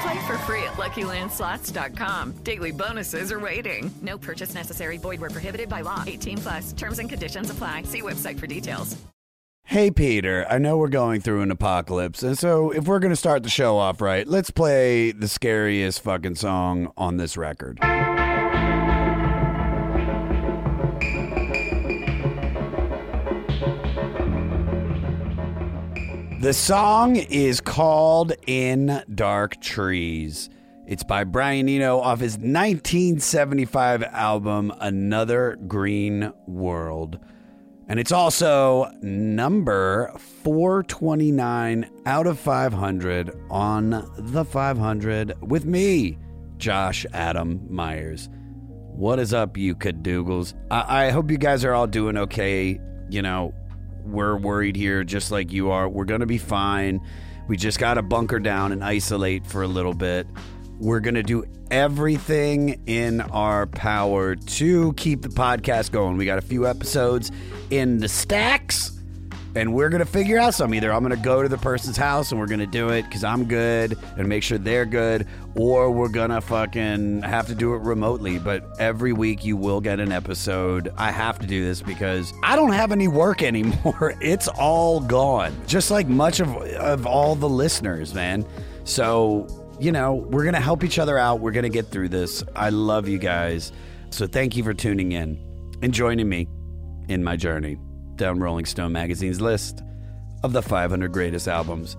Play for free at LuckyLandSlots.com. Daily bonuses are waiting. No purchase necessary. Void where prohibited by law. 18 plus. Terms and conditions apply. See website for details. Hey, Peter, I know we're going through an apocalypse, and so if we're going to start the show off right, let's play the scariest fucking song on this record. The song is called In Dark Trees. It's by Brian Eno off his 1975 album, Another Green World. And it's also number 429 out of 500 on the 500 with me, Josh Adam Myers. What is up, you cadoogles? I hope you guys are all doing okay. You know, we're worried here just like you are. We're going to be fine. We just got to bunker down and isolate for a little bit. We're going to do everything in our power to keep the podcast going. We got a few episodes in the stacks, and we're going to figure out some. Either I'm going to go to the person's house and we're going to do it because I'm good and make sure they're good, or we're going to fucking have to do it remotely. But every week you will get an episode. I have to do this because I don't have any work anymore. It's all gone, just like much of all the listeners, man. So... you know, we're going to help each other out. We're going to get through this. I love you guys. So thank you for tuning in and joining me in my journey down Rolling Stone Magazine's list of the 500 greatest albums.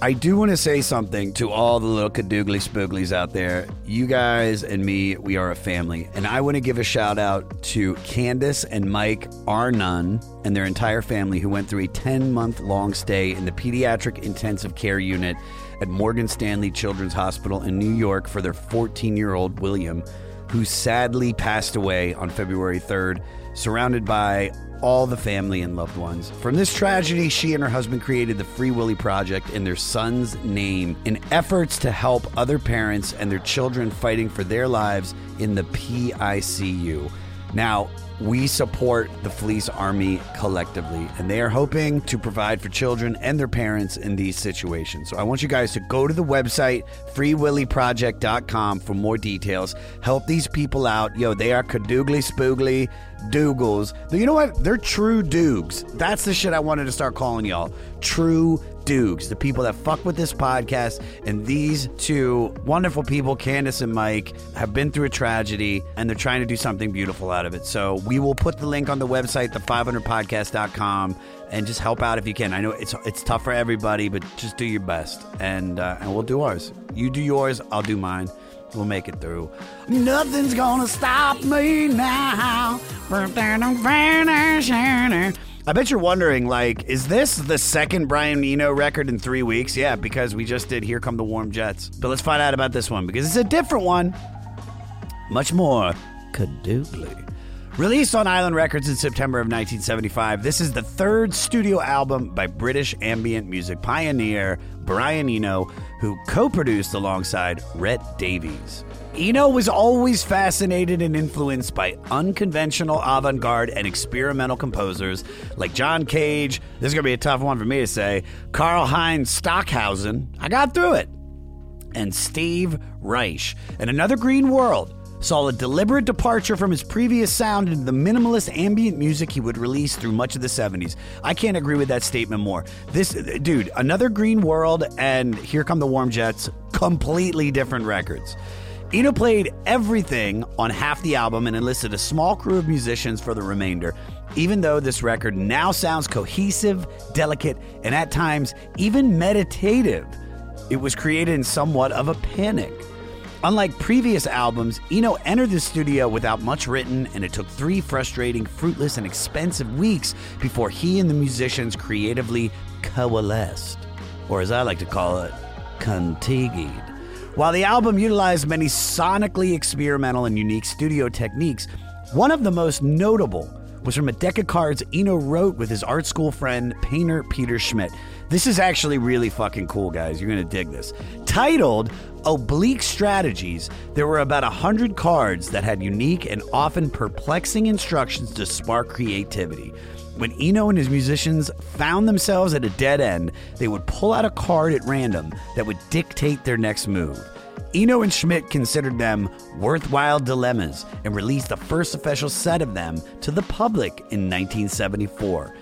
I do want to say something to all the little cadoogly spooglies out there. You guys and me, we are a family. And I want to give a shout out to Candace and Mike Arnunn and their entire family who went through a 10-month long stay in the Pediatric Intensive Care Unit at Morgan Stanley Children's Hospital in New York for their 14-year-old William, who sadly passed away on February 3rd, surrounded by all the family and loved ones. From this tragedy, she and her husband created the Free Willy Project in their son's name in efforts to help other parents and their children fighting for their lives in the PICU. Now, we support the Police Army collectively, and they are hoping to provide for children and their parents in these situations. So I want you guys to go to the website, freewillyproject.com, for more details. Help these people out. Yo, they are cadoogly spoogly doogles. You know what? They're true doogs. That's the shit I wanted to start calling y'all. True doogs. The people that fuck with this podcast, and these two wonderful people, Candace and Mike, have been through a tragedy and they're trying to do something beautiful out of it. So we will put the link on the website, the500podcast.com, and just help out if you can. I know it's tough for everybody, but just do your best, and we'll do ours. You do yours, I'll do mine. We'll make it through. Nothing's gonna stop me now. I bet you're wondering, like, is this the second Brian Eno record in 3 weeks? Yeah, because we just did Here Come the Warm Jets. But let's find out about this one, because it's a different one. Much more cadoogly. Released on Island Records in September of 1975, this is the third studio album by British ambient music pioneer Brian Eno, who co-produced alongside Rhett Davies. Eno was always fascinated and influenced by unconventional avant-garde and experimental composers like John Cage, this is going to be a tough one for me to say, Karlheinz Stockhausen, I got through it, and Steve Reich. And Another Green World saw a deliberate departure from his previous sound into the minimalist ambient music he would release through much of the 70s. I can't agree with that statement more. This, dude, Another Green World and Here Come the Warm Jets, completely different records. Eno played everything on half the album and enlisted a small crew of musicians for the remainder, even though this record now sounds cohesive, delicate, and at times even meditative. It was created in somewhat of a panic. Unlike previous albums, Eno entered the studio without much written, and it took 3 frustrating, fruitless, and expensive weeks before he and the musicians creatively coalesced, or as I like to call it, contigied. While the album utilized many sonically experimental and unique studio techniques, One of the most notable was from a deck of cards Eno wrote with his art school friend, painter Peter Schmidt. This is actually really fucking cool, guys. You're going to dig this. Titled Oblique Strategies, there were about 100 cards that had unique and often perplexing instructions to spark creativity. When Eno and his musicians found themselves at a dead end, they would pull out a card at random that would dictate their next move. Eno and Schmidt considered them worthwhile dilemmas and released the first official set of them to the public in 1974.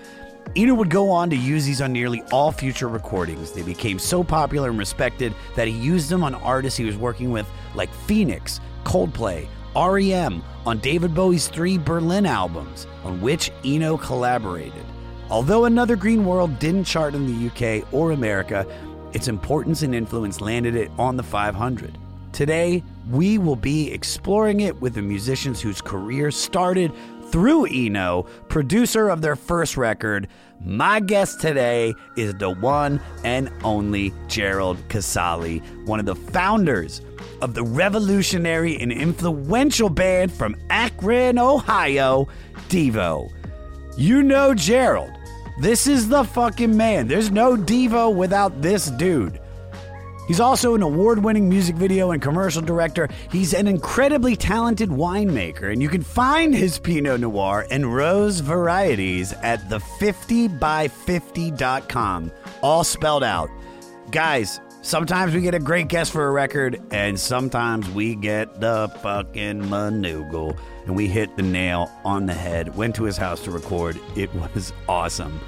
Eno would go on to use these on nearly all future recordings. They became so popular and respected that he used them on artists he was working with like Phoenix, Coldplay, R.E.M., on David Bowie's 3 Berlin albums, on which Eno collaborated. Although Another Green World didn't chart in the UK or America, its importance and influence landed it on the 500. Today, we will be exploring it with the musicians whose career started through Eno, producer of their first record. My guest today is the one and only Gerald Casale, one of the founders of the revolutionary and influential band from Akron, Ohio, Devo. You know Gerald. This is the fucking man. There's no Devo without this dude. He's also an award-winning music video and commercial director. He's an incredibly talented winemaker, and you can find his Pinot Noir and Rose varieties at the50by50.com, all spelled out. Guys, sometimes we get a great guest for a record, and sometimes we get the fucking manoogle, and we hit the nail on the head. Went to his house to record. It was awesome.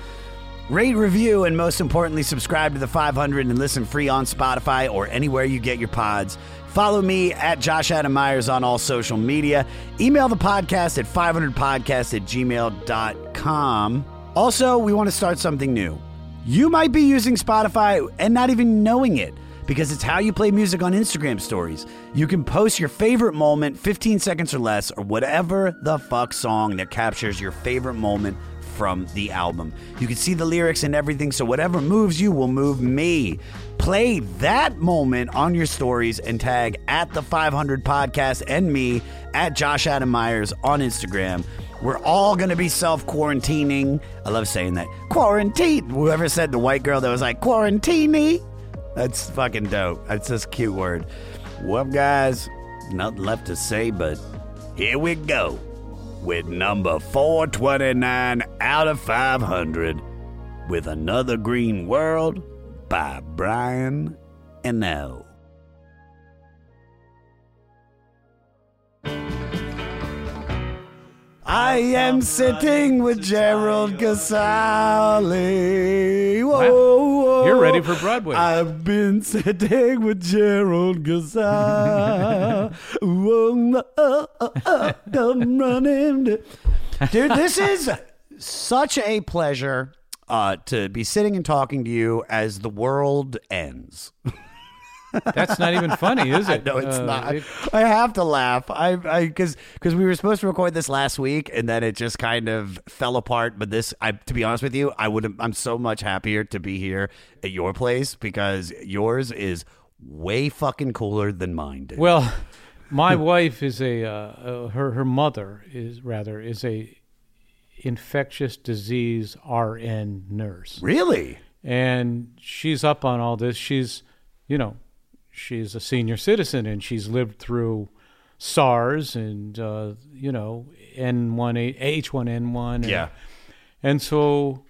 Rate, review, and most importantly, subscribe to The 500 and listen free on Spotify or anywhere you get your pods. Follow me at Josh Adam Myers on all social media. Email the podcast at 500podcast@gmail.com. Also, we want to start something new. You might be using Spotify and not even knowing it, because it's how you play music on Instagram stories. You can post your favorite moment, 15 seconds or less, or whatever the fuck song that captures your favorite moment from the album. You can see the lyrics and everything, so whatever moves you will move me. Play that moment on your stories and tag at the 500 podcast and me at Josh Adam Myers on Instagram. We're all going to be self-quarantining. I love saying that. Quarantine. Whoever said the white girl that was like, quarantini. That's fucking dope. That's this cute word. Well, guys, nothing left to say, but here we go with number 429 out of 500 with Another Green World by Brian Eno. I am sitting with Gerald Casale. Whoa. You're ready for Broadway. I've been sitting with Gerald Casale. I'm running. Dude, this is such a pleasure to be sitting and talking to you as the world ends. That's not even funny, is it? No, it's not. I have to laugh. Because we were supposed to record this last week, and then it just kind of fell apart. But this, to be honest with you, I'm so much happier to be here at your place because yours is way fucking cooler than mine, dude. Well, my wife is her mother is a infectious disease RN nurse. Really? And she's up on all this. She's a senior citizen, and she's lived through SARS and, H1N1. Yeah. And so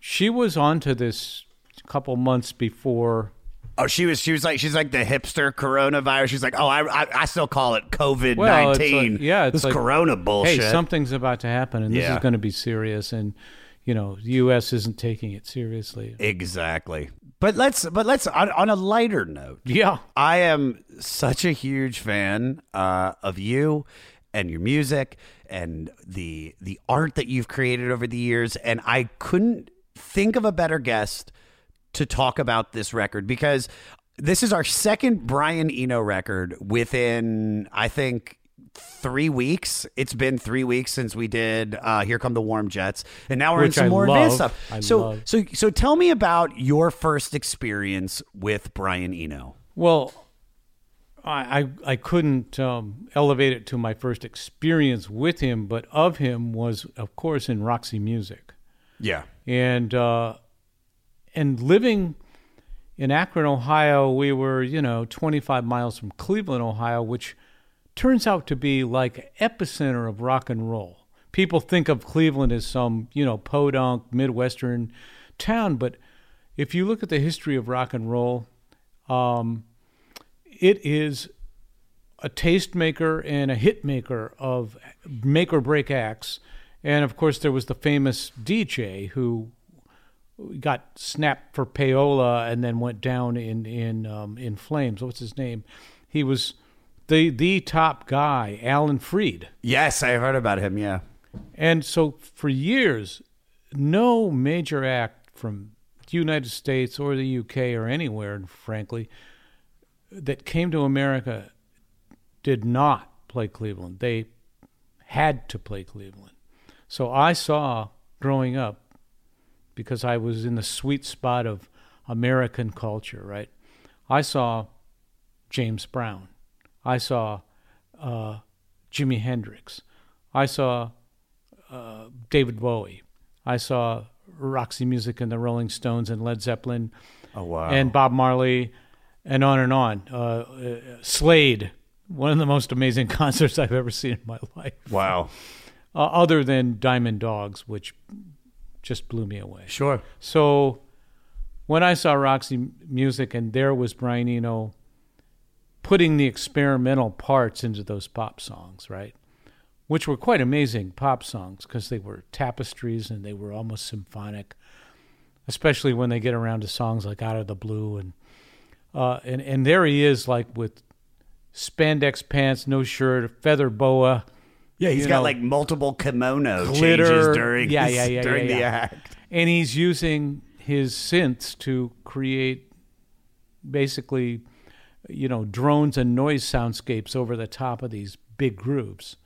she was onto this a couple months before. Oh, she's like the hipster coronavirus. She's like, oh, I still call it COVID-19. Well, it's like, corona bullshit. Hey, something's about to happen, and this is going to be serious, and, the U.S. isn't taking it seriously. Exactly. But let's on a lighter note. Yeah, I am such a huge fan of you and your music and the art that you've created over the years, and I couldn't think of a better guest to talk about this record because this is our second Brian Eno record within, I think, 3 weeks. It's been 3 weeks since we did Here Come the Warm Jets, and now we're in some more advanced stuff. So tell me about your first experience with Brian Eno. Well, I couldn't elevate it to my first experience with him, but of him was, of course, in Roxy Music. Yeah. And living in Akron, Ohio, we were, 25 miles from Cleveland, Ohio, which turns out to be like epicenter of rock and roll. People think of Cleveland as some, podunk, Midwestern town, but if you look at the history of rock and roll, it is a tastemaker and a hit maker of make or break acts. And of course, there was the famous DJ who got snapped for payola and then went down in flames. What's his name? He was the top guy, Alan Freed. Yes, I heard about him. Yeah. And so for years, no major act from the United States or the UK or anywhere, frankly, that came to America did not play Cleveland. They had to play Cleveland. So I saw growing up, because I was in the sweet spot of American culture, right? I saw James Brown. I saw Jimi Hendrix. I saw David Bowie. I saw Roxy Music and the Rolling Stones and Led Zeppelin. Oh, wow. And Bob Marley. And on and on. Slade, one of the most amazing concerts I've ever seen in my life. Wow. Other than Diamond Dogs, which just blew me away. Sure. So when I saw Roxy Music and there was Brian Eno putting the experimental parts into those pop songs, right? Which were quite amazing pop songs because they were tapestries and they were almost symphonic, especially when they get around to songs like Out of the Blue and there he is, like with spandex pants, no shirt, feather boa. Yeah, he's got like multiple kimono glitter, changes during the act, and he's using his synths to create basically, drones and noise soundscapes over the top of these big grooves.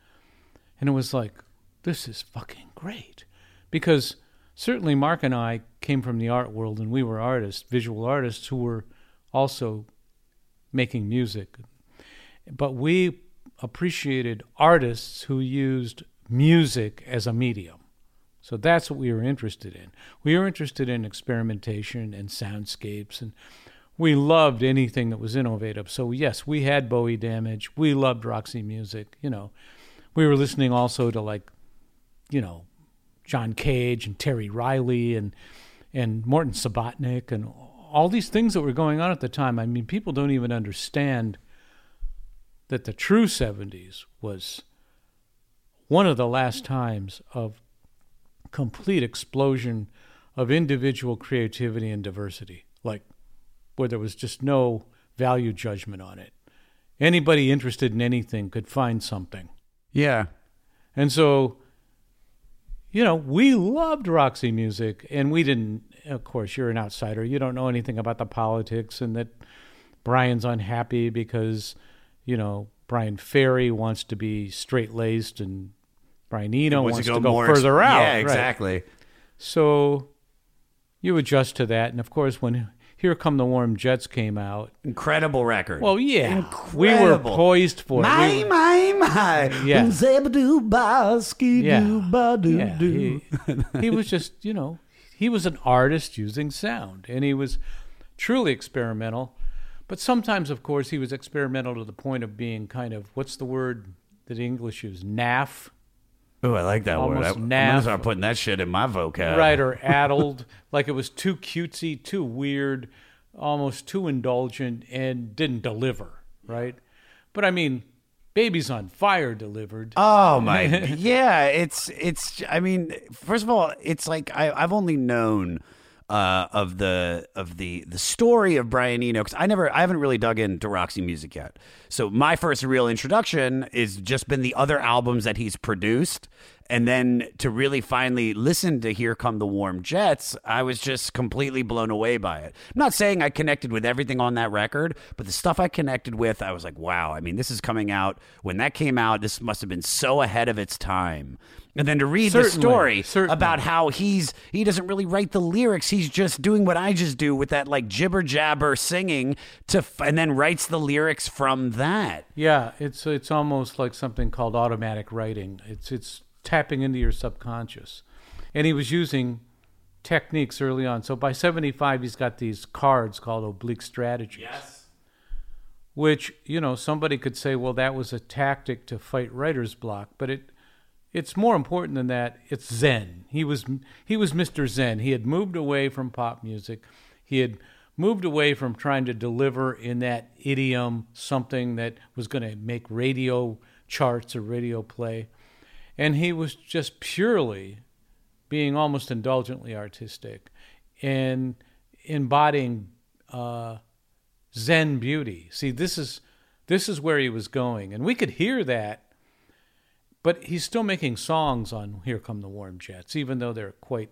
And it was like, this is fucking great, because certainly Mark and I came from the art world, and we were artists, visual artists who were also making music. But we appreciated artists who used music as a medium. So that's what we were interested in. We were interested in experimentation and soundscapes, and we loved anything that was innovative. So yes, we had Bowie Damage. We loved Roxy Music. We were listening also to John Cage and Terry Riley and Morton Subotnick and all these things that were going on at the time. I mean, people don't even understand that the true 70s was one of the last times of complete explosion of individual creativity and diversity, like where there was just no value judgment on it. Anybody interested in anything could find something. Yeah. And so, we loved Roxy Music, and we didn't, of course, you're an outsider. You don't know anything about the politics and that Brian's unhappy because Brian Ferry wants to be straight-laced and Brian Eno wants to go further out. Yeah, exactly. Right. So you adjust to that. And, of course, when Here Come the Warm Jets came out. Incredible record. Well, yeah. Incredible. We were poised for it. My. Yeah. He was just, he was an artist using sound. And he was truly experimental. But sometimes, of course, he was experimental to the point of being kind of, what's the word that the English use? Naff. Oh, I like that word. I'm going to start putting that shit in my vocab. Right, or addled. Like it was too cutesy, too weird, almost too indulgent, and didn't deliver, right? But I mean, Babies on Fire delivered. Oh, my. Yeah, it's. I mean, first of all, it's like I've only known of the story of Brian Eno, because I haven't really dug into Roxy Music yet. So my first real introduction is just been the other albums that he's produced And then to really finally listen to Here Come the Warm Jets, I was just completely blown away by it. I'm not saying I connected with everything on that record, but the stuff I connected with, I was like, wow, I mean, this is coming out. When that came out, this must have been so ahead of its time. And then to read the story about how he doesn't really write the lyrics. He's just doing what I just do with that like jibber jabber singing and then writes the lyrics from that. Yeah, it's almost like something called automatic writing. It's tapping into your subconscious. And he was using techniques early on. So by 75, he's got these cards called Oblique Strategies. Yes. Which, you know, somebody could say, well, that was a tactic to fight writer's block, but it's more important than that. It's Zen. He was Mr. Zen. He had moved away from pop music. He had moved away from trying to deliver in that idiom something that was going to make radio charts or radio play. And he was just purely being almost indulgently artistic and embodying Zen beauty. See, this is where he was going. And we could hear that, but he's still making songs on Here Come the Warm Jets, even though they're quite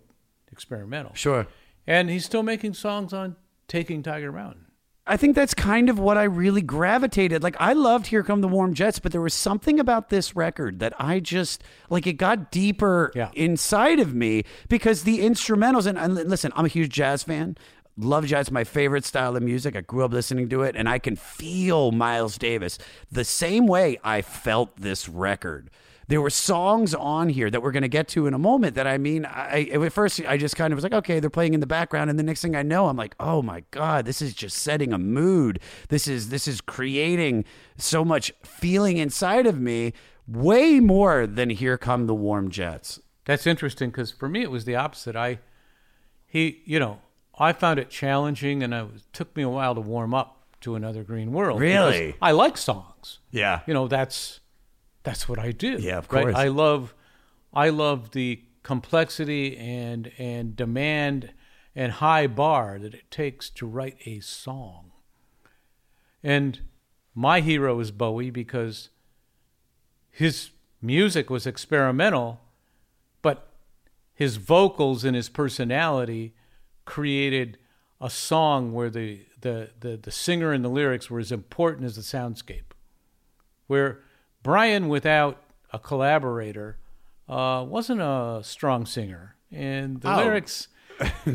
experimental. Sure. And he's still making songs on Taking Tiger Mountain. I think that's kind of what I really gravitated. Like, I loved Here Come the Warm Jets, but there was something about this record that I just, like, it got deeper inside of me because the instrumentals, and listen, I'm a huge jazz fan. Love jazz, my favorite style of music. I grew up listening to it, and I can feel Miles Davis the same way I felt this record. There were songs on here that we're going to get to in a moment that, I mean, at first I just kind of was like, okay, they're playing in the background, and the next thing I know, I'm like, oh my God, this is just setting a mood. This is creating so much feeling inside of me, way more than Here Come the Warm Jets. That's interesting, because for me it was the opposite. I found it challenging, and it took me a while to warm up to Another Green World. Really? I like songs. Yeah. You know, that's what I do. Yeah, of course. Right? I love the complexity and demand and high bar that it takes to write a song. And my hero is Bowie because his music was experimental, but his vocals and his personality created a song where the singer and the lyrics were as important as the soundscape. Where Brian, without a collaborator, wasn't a strong singer, and the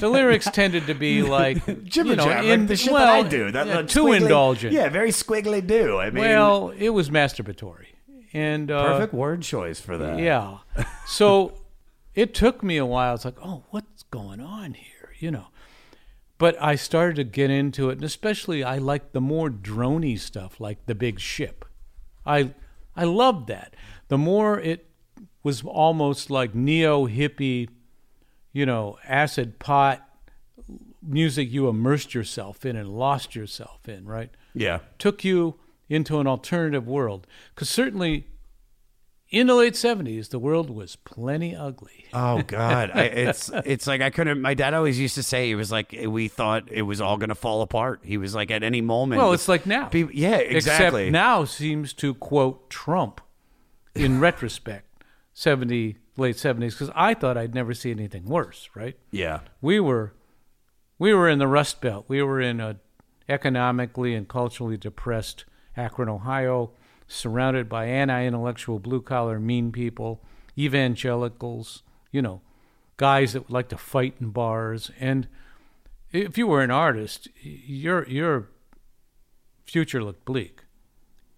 lyrics tended to be like jibber jabber, like the shit that I do. Too indulgent. Yeah, very squiggly do. I mean, well, it was masturbatory, and perfect word choice for that. Yeah, so it took me a while. It's like, oh, what's going on here? You know, but I started to get into it, and especially I liked the more drony stuff, like The Big Ship. I loved that. The more it was almost like neo-hippie, you know, acid pot music you immersed yourself in and lost yourself in, right? Yeah. Took you into an alternative world. Because certainly in the late 70s, the world was plenty ugly. Oh, God. It's like I couldn't. My dad always used to say, he was like, we thought it was all going to fall apart. He was like, at any moment. Well, it's like now. People, yeah, exactly. Except now seems to, quote, Trump in retrospect, late 70s, because I thought I'd never see anything worse, right? Yeah. We were in the Rust Belt. We were in an economically and culturally depressed Akron, Ohio, surrounded by anti-intellectual, blue-collar, mean people, evangelicals, you know, guys that would like to fight in bars. And if you were an artist, your future looked bleak.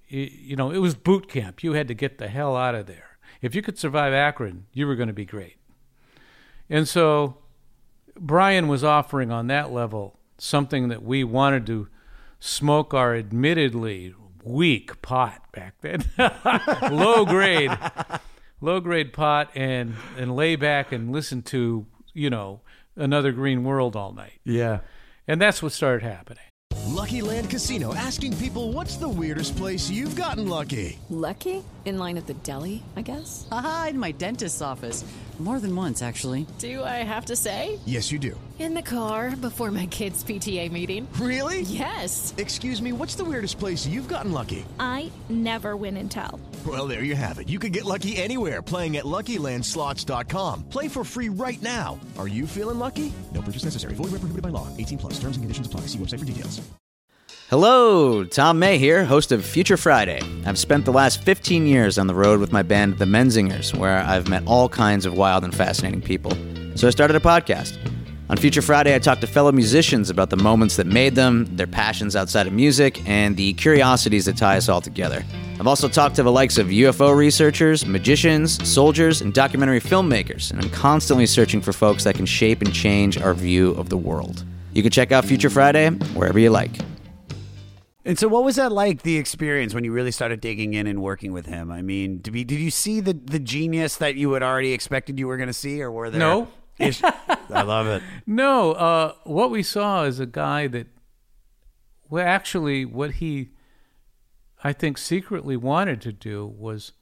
You know, it was boot camp. You had to get the hell out of there. If you could survive Akron, you were going to be great. And so Brian was offering on that level something that we wanted to smoke our admittedly weak pot back then. low grade pot and lay back and listen to, you know, Another Green World all night. Yeah. And that's what started happening. Lucky Land Casino asking people, what's the weirdest place you've gotten lucky? Lucky? In line at the deli, I guess. Aha, in my dentist's office. More than once, actually. Do I have to say? Yes, you do. In the car before my kids' PTA meeting. Really? Yes. Excuse me, what's the weirdest place you've gotten lucky? I never win and tell. Well, there you have it. You can get lucky anywhere, playing at LuckyLandSlots.com. Play for free right now. Are you feeling lucky? No purchase necessary. Void where prohibited by law. 18 plus. Terms and conditions apply. See website for details. Hello, Tom May here, host of Future Friday. I've spent the last 15 years on the road with my band, The Menzingers, where I've met all kinds of wild and fascinating people. So I started a podcast. On Future Friday, I talk to fellow musicians about the moments that made them, their passions outside of music, and the curiosities that tie us all together. I've also talked to the likes of UFO researchers, magicians, soldiers, and documentary filmmakers, and I'm constantly searching for folks that can shape and change our view of the world. You can check out Future Friday wherever you like. And so what was that like, the experience, when you really started digging in and working with him? I mean, did you see the genius that you had already expected you were going to see, or were there... No. I love it. No. What we saw is a guy that, well, actually what he, I think, secretly wanted to do was,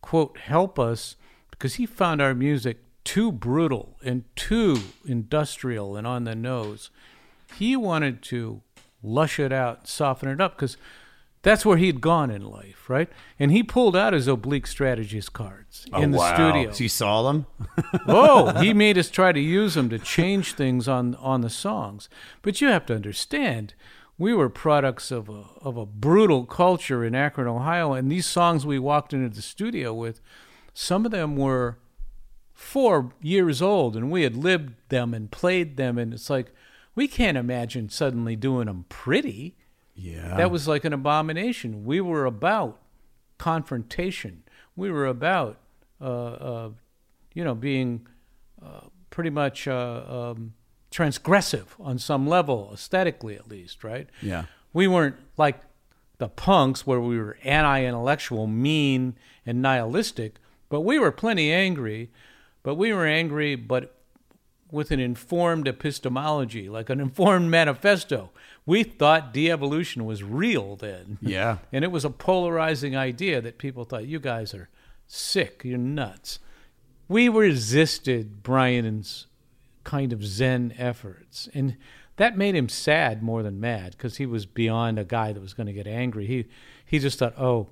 quote, help us, because he found our music too brutal and too industrial and on the nose. He wanted to lush it out, soften it up, because that's where he'd gone in life, right? And he pulled out his Oblique Strategies cards in the studio. So you saw them? Oh, he made us try to use them to change things on the songs. But you have to understand, we were products of a brutal culture in Akron, Ohio, and these songs we walked into the studio with, some of them were 4 years old, and we had lived them and played them, and it's like, we can't imagine suddenly doing them pretty. Yeah. That was like an abomination. We were about confrontation. We were about, being pretty much transgressive on some level, aesthetically at least, right? Yeah. We weren't like the punks where we were anti-intellectual, mean, and nihilistic, but we were plenty angry. But we were angry, but with an informed epistemology, like an informed manifesto. We thought de-evolution was real then. Yeah. And it was a polarizing idea that people thought, you guys are sick, you're nuts. We resisted Brian's kind of Zen efforts. And that made him sad more than mad, because he was beyond a guy that was going to get angry. He just thought, oh,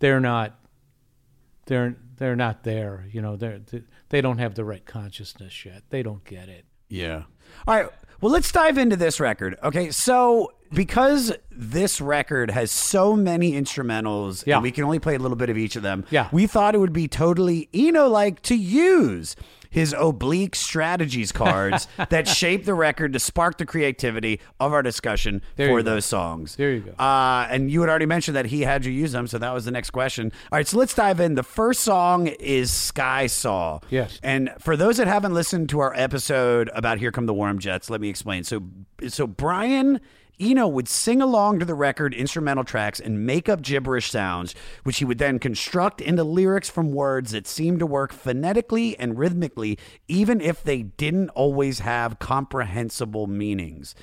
they're not there, you know, they don't have the right consciousness yet. They don't get it. Yeah. All right. Well, let's dive into this record. Okay. So because this record has so many instrumentals, yeah, and we can only play a little bit of each of them, yeah, we thought it would be totally Eno-like to use his Oblique Strategies cards that shape the record to spark the creativity of our discussion for those songs. There you go. And you had already mentioned that he had you use them, so that was the next question. All right, so let's dive in. The first song is Sky Saw. Yes. And for those that haven't listened to our episode about Here Come the Warm Jets, let me explain. So Brian Eno would sing along to the record instrumental tracks and make up gibberish sounds, which he would then construct into lyrics from words that seemed to work phonetically and rhythmically, even if they didn't always have comprehensible meanings.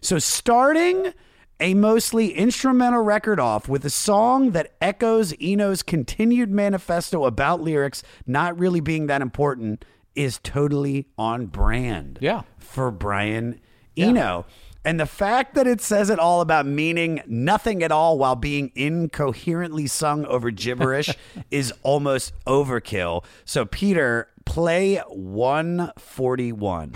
So starting a mostly instrumental record off with a song that echoes Eno's continued manifesto about lyrics not really being that important is totally on brand, yeah, for Brian Eno. Yeah. And the fact that it says it all about meaning nothing at all while being incoherently sung over gibberish is almost overkill. So, Peter, play 141.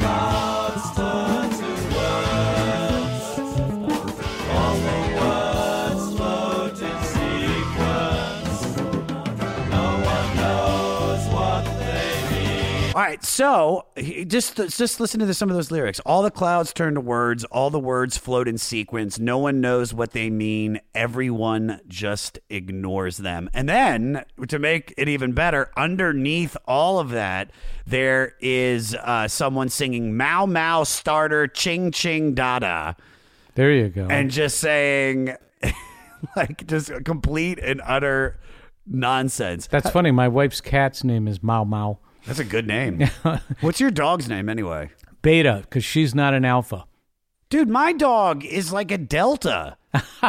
All right, so just listen to some of those lyrics. All the clouds turn to words. All the words float in sequence. No one knows what they mean. Everyone just ignores them. And then, to make it even better, underneath all of that, there is someone singing Mau Mau Starter Ching Ching Dada. There you go. And just saying, like, just complete and utter nonsense. That's funny. My wife's cat's name is Mau Mau. That's a good name. What's your dog's name anyway? Beta, because she's not an alpha. Dude, my dog is like a delta.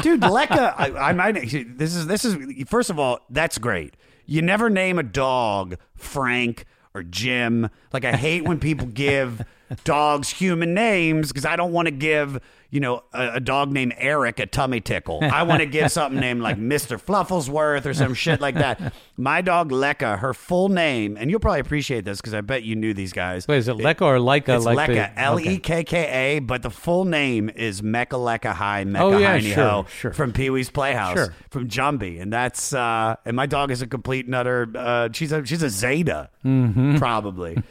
Dude, Lekka, I might. This is first of all, that's great. You never name a dog Frank or Jim. Like, I hate when people give dogs human names, because I don't want to give, you know, a dog named Eric a tummy tickle. I want to give something named like Mr. Flufflesworth or some shit like that. My dog Lekka, her full name, and you'll probably appreciate this because I bet you knew these guys. Wait, is it Lekka or Leica? It's like Lekka, Lekka, but the full name is Mecca Lekka High, Mecca Hiney Ho, from Pee-wee's Playhouse, from Jumbie. And that's, and my dog is a complete and utter, she's a Zeta, probably.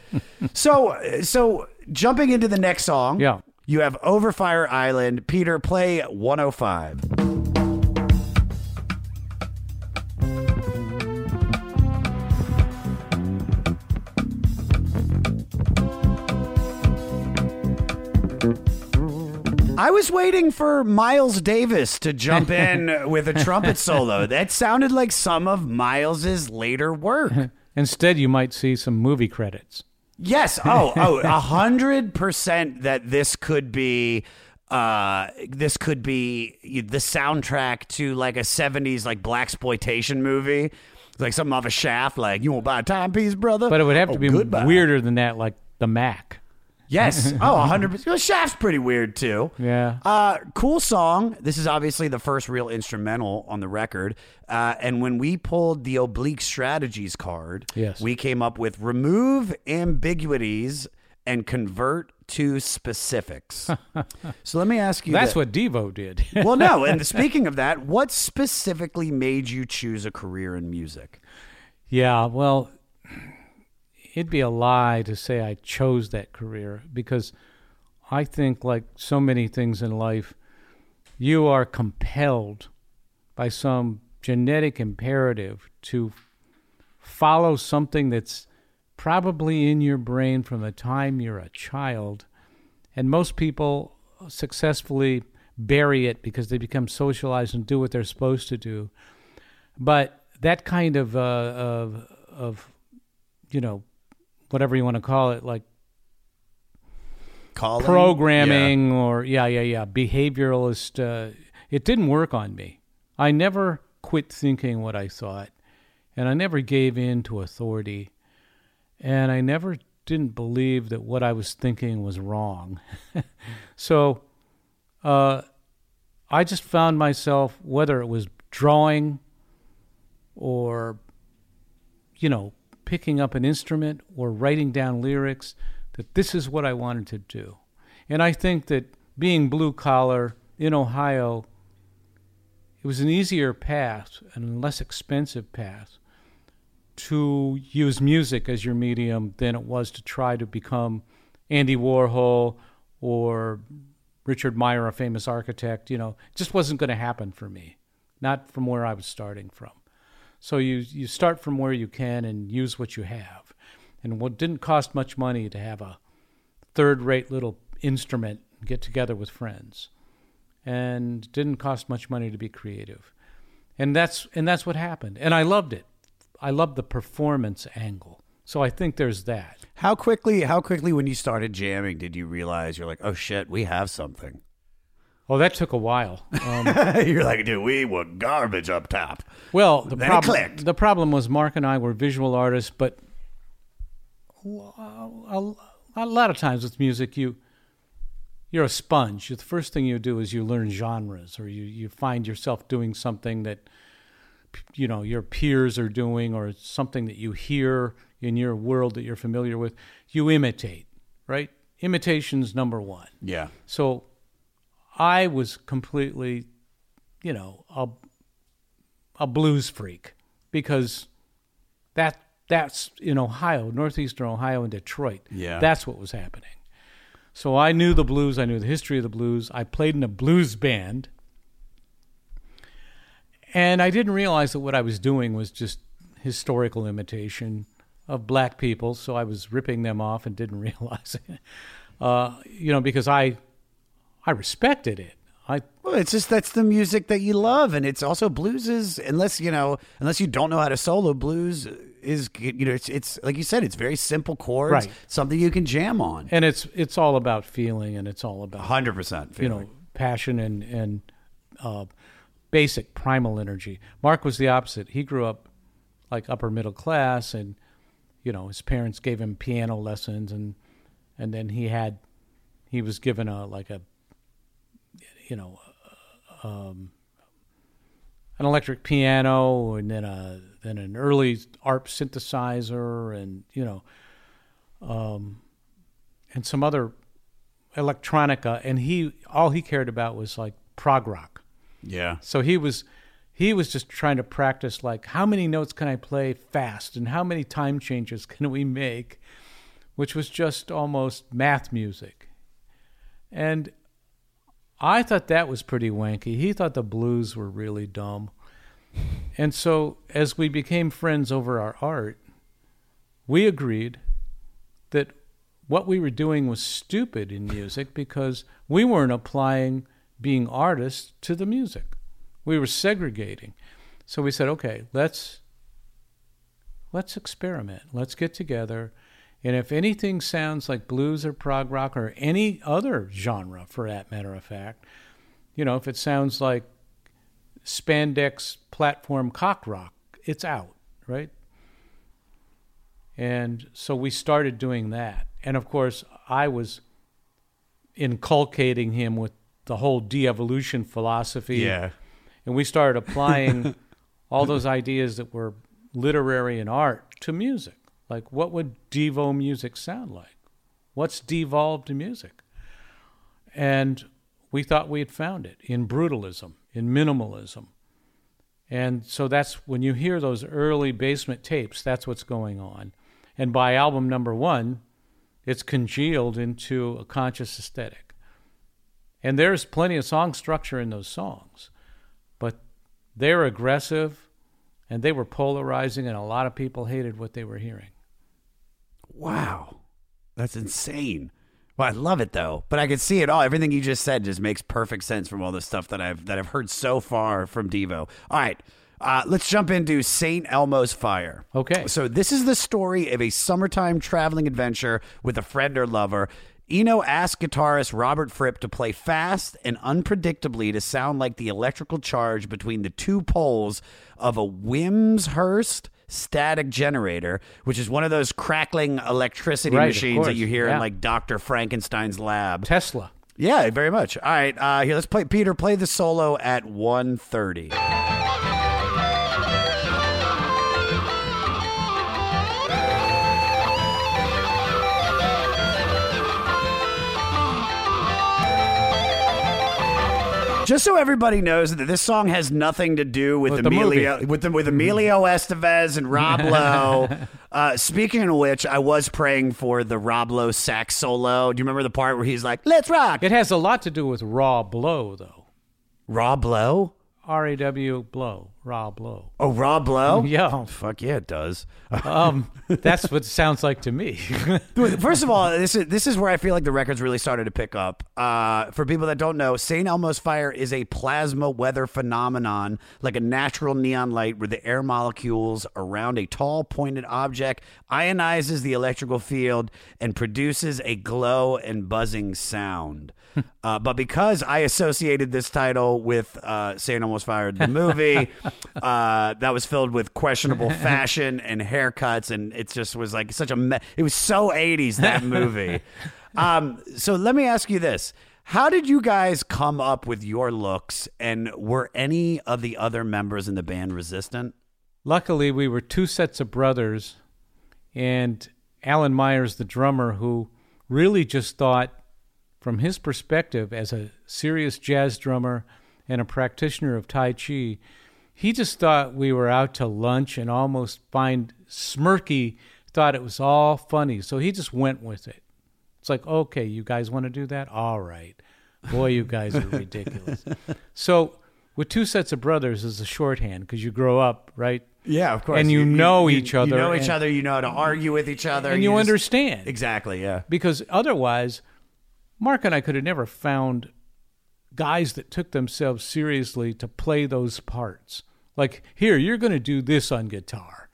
So jumping into the next song, you have Over Fire Island. Peter, play 105. I was waiting for Miles Davis to jump in with a trumpet solo. That sounded like some of Miles's later work. Instead, you might see some movie credits. Yes. Oh, 100% that this could be the soundtrack to like a 70s, like blaxploitation movie, like something off a Shaft, like you won't buy a timepiece, brother. But it would have to be weirder than that, like the Mac. Yes. Oh, 100%. Shaft's pretty weird too. Yeah. Cool song. This is obviously the first real instrumental on the record. And when we pulled the Oblique Strategies card, we came up with remove ambiguities and convert to specifics. So let me ask you. That's what Devo did. Well, no. And speaking of that, what specifically made you choose a career in music? Yeah. Well, it'd be a lie to say I chose that career, because I think, like so many things in life, you are compelled by some genetic imperative to follow something that's probably in your brain from the time you're a child. And most people successfully bury it because they become socialized and do what they're supposed to do. But that kind of you know, whatever you want to call it, like calling, programming, or behavioralist. It didn't work on me. I never quit thinking what I thought, and I never gave in to authority, and I never didn't believe that what I was thinking was wrong. So I just found myself, whether it was drawing or, you know, picking up an instrument or writing down lyrics, that this is what I wanted to do. And I think that being blue collar in Ohio, it was an easier path and less expensive path to use music as your medium than it was to try to become Andy Warhol or Richard Meyer, a famous architect. You know, it just wasn't going to happen for me, not from where I was starting from. So you start from where you can and use what you have. And what didn't cost much money to have a third-rate little instrument and get together with friends. And didn't cost much money to be creative. And that's what happened. And I loved it. I loved the performance angle. So I think there's that. How quickly when you started jamming did you realize you're like, oh shit, we have something? Oh, that took a while. You're like, dude, we were garbage up top. Well, the problem was Mark and I were visual artists, but a lot of times with music, you're a sponge. The first thing you do is you learn genres, or you find yourself doing something that, you know, your peers are doing, or something that you hear in your world that you're familiar with. You imitate, right? Imitation's number one. Yeah. So I was completely, you know, a blues freak, because that's in Ohio, northeastern Ohio and Detroit. Yeah. That's what was happening. So I knew the blues. I knew the history of the blues. I played in a blues band. And I didn't realize that what I was doing was just historical imitation of black people. So I was ripping them off and didn't realize it, you know, because I respected it. Well, it's just, that's the music that you love, and it's also blues is, unless you don't know how to solo, blues is, you know, it's like you said, it's very simple chords, right? Something you can jam on, and it's all about feeling, and it's all about 100% feeling, you know, passion and basic primal energy. Mark was the opposite. He grew up like upper middle class, and you know, his parents gave him piano lessons, and then he was given an electric piano, and then an early ARP synthesizer, and and some other electronica, and all he cared about was like prog rock. Yeah. So he was just trying to practice, like, how many notes can I play fast, and how many time changes can we make, which was just almost math music. And I thought that was pretty wanky. He thought the blues were really dumb. And so as we became friends over our art, we agreed that what we were doing was stupid in music because we weren't applying being artists to the music. We were segregating. So we said, okay, let's experiment. Let's get together. And if anything sounds like blues or prog rock or any other genre, for that matter of fact, if it sounds like spandex platform cock rock, it's out, right? And so we started doing that. And of course, I was inculcating him with the whole de-evolution philosophy. Yeah. And we started applying all those ideas that were literary and art to music. Like, what would Devo music sound like? What's devolved music? And we thought we had found it in brutalism, in minimalism. And so that's when you hear those early basement tapes, that's what's going on. And by album number 1, it's congealed into a conscious aesthetic. And there's plenty of song structure in those songs, but they're aggressive and they were polarizing, and a lot of people hated what they were hearing. Wow. That's insane. Well, I love it though, but I could see it all. Everything you just said just makes perfect sense from all the stuff that I've heard so far from Devo. All right. Let's jump into Saint Elmo's Fire. Okay. So this is the story of a summertime traveling adventure with a friend or lover. Eno asked guitarist Robert Fripp to play fast and unpredictably to sound like the electrical charge between the two poles of a Wimshurst static generator, which is one of those crackling electricity machines that you hear in like Dr. Frankenstein's lab. Tesla. Yeah, very much. All right, here, let's play. Peter, play the solo at 1:30. Just so everybody knows that this song has nothing to do with Emilio Estevez and Rob Lowe. Speaking of which, I was praying for the Rob Lowe sax solo. Do you remember the part where he's like, "Let's rock"? It has a lot to do with Rob Lowe, though. Rob Lowe? R-A-W Blow. Rob Lowe. Oh, Rob Lowe? Yeah. Oh, fuck yeah, it does. That's what it sounds like to me. First of all, this is where I feel like the record's really started to pick up. For people that don't know, St. Elmo's Fire is a plasma weather phenomenon, like a natural neon light where the air molecules around a tall, pointed object ionizes the electrical field and produces a glow and buzzing sound. But because I associated this title with St. Elmo's Fire, the movie... that was filled with questionable fashion and haircuts, and it just was like such a it was so 80s, that movie. So let me ask you this. How did you guys come up with your looks, and were any of the other members in the band resistant? Luckily, we were two sets of brothers, and Alan Myers, the drummer, who really just thought from his perspective as a serious jazz drummer and a practitioner of Tai Chi, he just thought we were out to lunch and almost Smirky thought it was all funny. So he just went with it. It's like, okay, you guys want to do that? All right. Boy, you guys are ridiculous. So with two sets of brothers is a shorthand because you grow up, right? Yeah, of course. And you know each other. You know each other. You know how to argue with each other. And you understand. Exactly, yeah. Because otherwise, Mark and I could have never found guys that took themselves seriously to play those parts. Like, here, you're going to do this on guitar.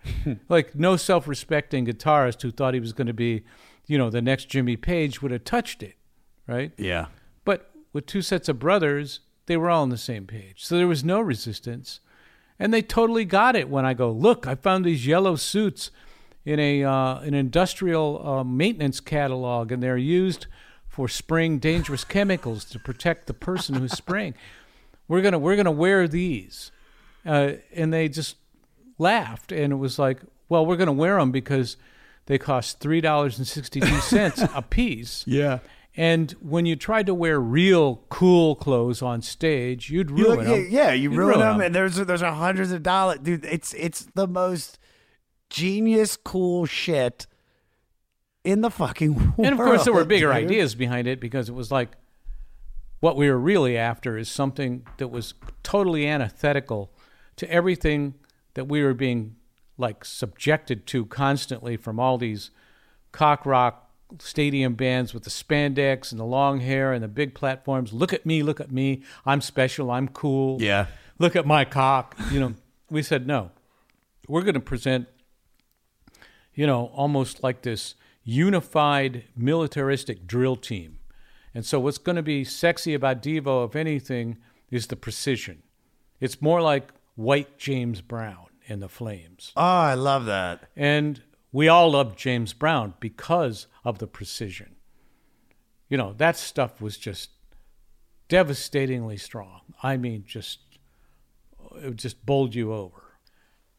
Like, no self-respecting guitarist who thought he was going to be, the next Jimmy Page would have touched it, right? Yeah. But with two sets of brothers, they were all on the same page. So there was no resistance. And they totally got it when I go, look, I found these yellow suits in a an industrial maintenance catalog, and they're used for spraying dangerous chemicals to protect the person who's spraying. We're gonna wear these, and they just laughed, and it was like, well, we're gonna wear them because they cost $3.62 a piece. Yeah. And when you tried to wear real cool clothes on stage, you'd ruin them. Yeah, you'd ruin them. And there's hundreds of dollars. Dude, it's the most genius, cool shit in the fucking world. And, of course, there were bigger ideas behind it, because it was like what we were really after is something that was totally antithetical to everything that we were being, like, subjected to constantly from all these cock rock stadium bands with the spandex and the long hair and the big platforms. Look at me, I'm special, I'm cool. Yeah. Look at my cock. You know, we said, no, we're going to present, you know, almost like this unified militaristic drill team. And so what's going to be sexy about Devo, if anything, is the precision. It's more like white James Brown and the Flames. Oh, I love that. And we all loved James Brown because of the precision. You know, that stuff was just devastatingly strong. I mean, it would just bowled you over.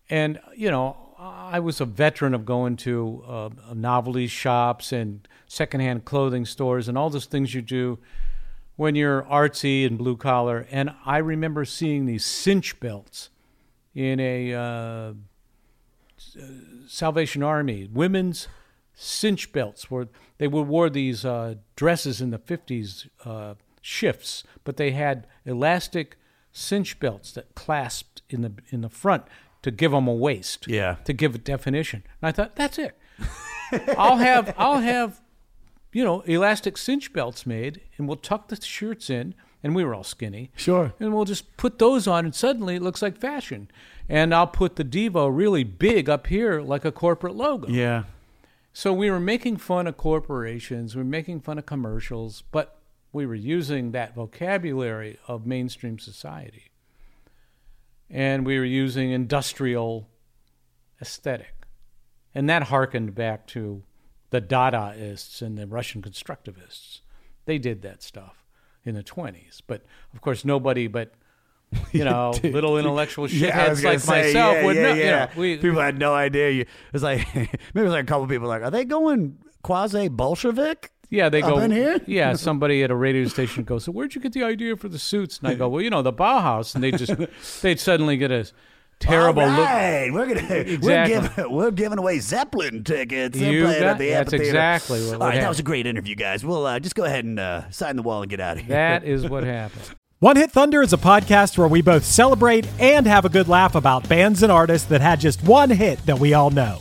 And, you know, I was a veteran of going to novelty shops and secondhand clothing stores and all those things you do when you're artsy and blue collar. And I remember seeing these cinch belts in a... Salvation Army women's cinch belts, where they would wear these dresses in the 50s shifts, but they had elastic cinch belts that clasped in the front to give them a waist, to give it definition. And I thought, that's it. I'll have you know, elastic cinch belts made, and we'll tuck the shirts in. And we were all skinny. Sure. And we'll just put those on, and suddenly it looks like fashion. And I'll put the Devo really big up here like a corporate logo. Yeah. So we were making fun of corporations. We were making fun of commercials. But we were using that vocabulary of mainstream society. And we were using industrial aesthetic. And that harkened back to the Dadaists and the Russian constructivists. They did that stuff in the 1920s, but of course nobody but, you know, little intellectual shitheads myself would know. Yeah. You know, people had no idea. It's like maybe like a couple people like, are they going quasi Bolshevik? Yeah, they go in here. Yeah, somebody at a radio station goes, so where'd you get the idea for the suits? And I go, well, you know, the Bauhaus, and they'd suddenly get a terrible look. We're giving away Zeppelin tickets. That's exactly what happened. That was a great interview, guys. We'll just go ahead and sign the wall and get out of here. That is what happened. One Hit Thunder is a podcast where we both celebrate and have a good laugh about bands and artists that had just one hit that we all know.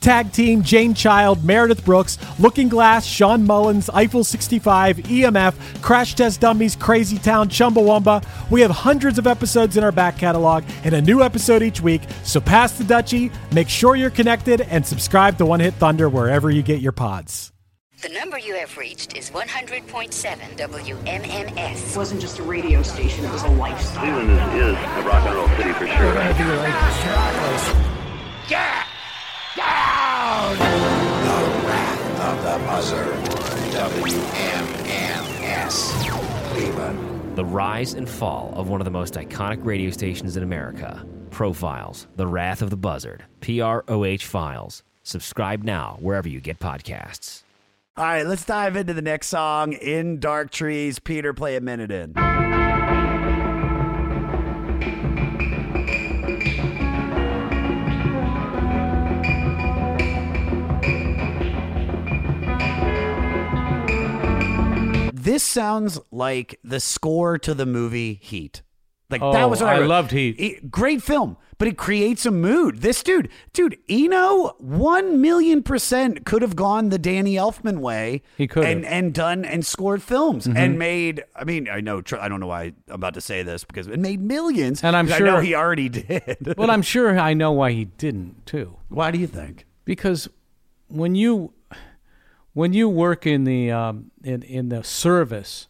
Tag Team, Jane Child, Meredith Brooks, Looking Glass, Sean Mullins, Eiffel 65, EMF, Crash Test Dummies, Crazy Town, Chumbawamba. We have hundreds of episodes in our back catalog and a new episode each week, so pass the Dutchie, make sure you're connected, and subscribe to One Hit Thunder wherever you get your pods. The number you have reached is 100.7 WMMS. It wasn't just a radio station, it was a lifestyle. Cleveland is a rock and roll city for sure. Get down! The Wrath of the Buzzer. WMMS. Cleveland. The rise and fall of one of the most iconic radio stations in America. Profiles. The Wrath of the Buzzard. PROH Files. Subscribe now wherever you get podcasts. All right, let's dive into the next song, In Dark Trees. Peter, play a minute in. This sounds like the score to the movie Heat. Like, oh, that was what I loved. Heat. Great film, but it creates a mood. This dude, Eno, 1,000,000% could have gone the Danny Elfman way. He could and done and scored films and made. I mean, I don't know why I'm about to say this because it made millions. And I'm sure I know he already did. Well, I'm sure I know why he didn't too. Why do you think? Because when you work in the in the service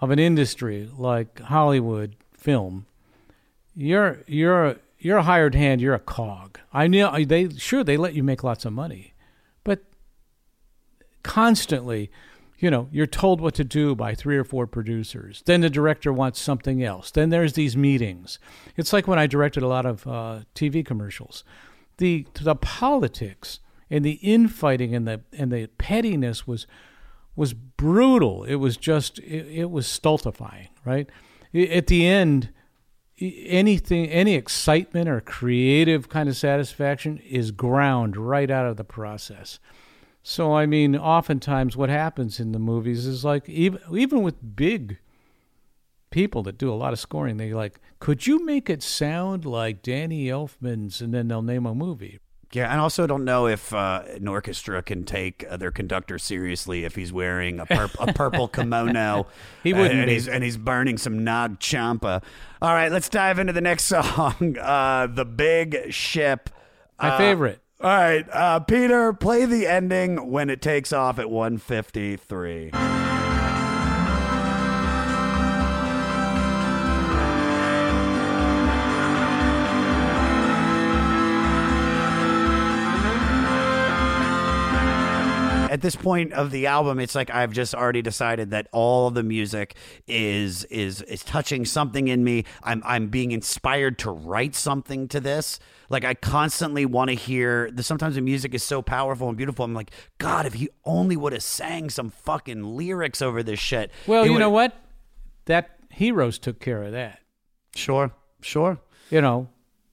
of an industry like Hollywood film, you're a hired hand. You're a cog. I know they let you make lots of money, but constantly, you're told what to do by 3 or 4 producers. Then the director wants something else. Then there's these meetings. It's like when I directed a lot of TV commercials, the politics and the infighting and the pettiness was brutal. It was just, it was stultifying, right? At the end, any excitement or creative kind of satisfaction is ground right out of the process. So, I mean, oftentimes what happens in the movies is like, even with big people that do a lot of scoring, they're like, could you make it sound like Danny Elfman's, and then they'll name a movie. Yeah, and also don't know if an orchestra can take their conductor seriously if he's wearing a purple kimono. He wouldn't be. He's burning some Nag Champa. All right, let's dive into the next song, The Big Ship. My favorite. All right, Peter, play the ending when it takes off at 1:53. At this point of the album, it's like I've just already decided that all of the music is touching something in me. I'm being inspired to write something to this. Like, I constantly want to hear the, sometimes the music is so powerful and beautiful. I'm like, God, if he only would have sang some fucking lyrics over this shit. Well, you know what? That Heroes took care of that. Sure.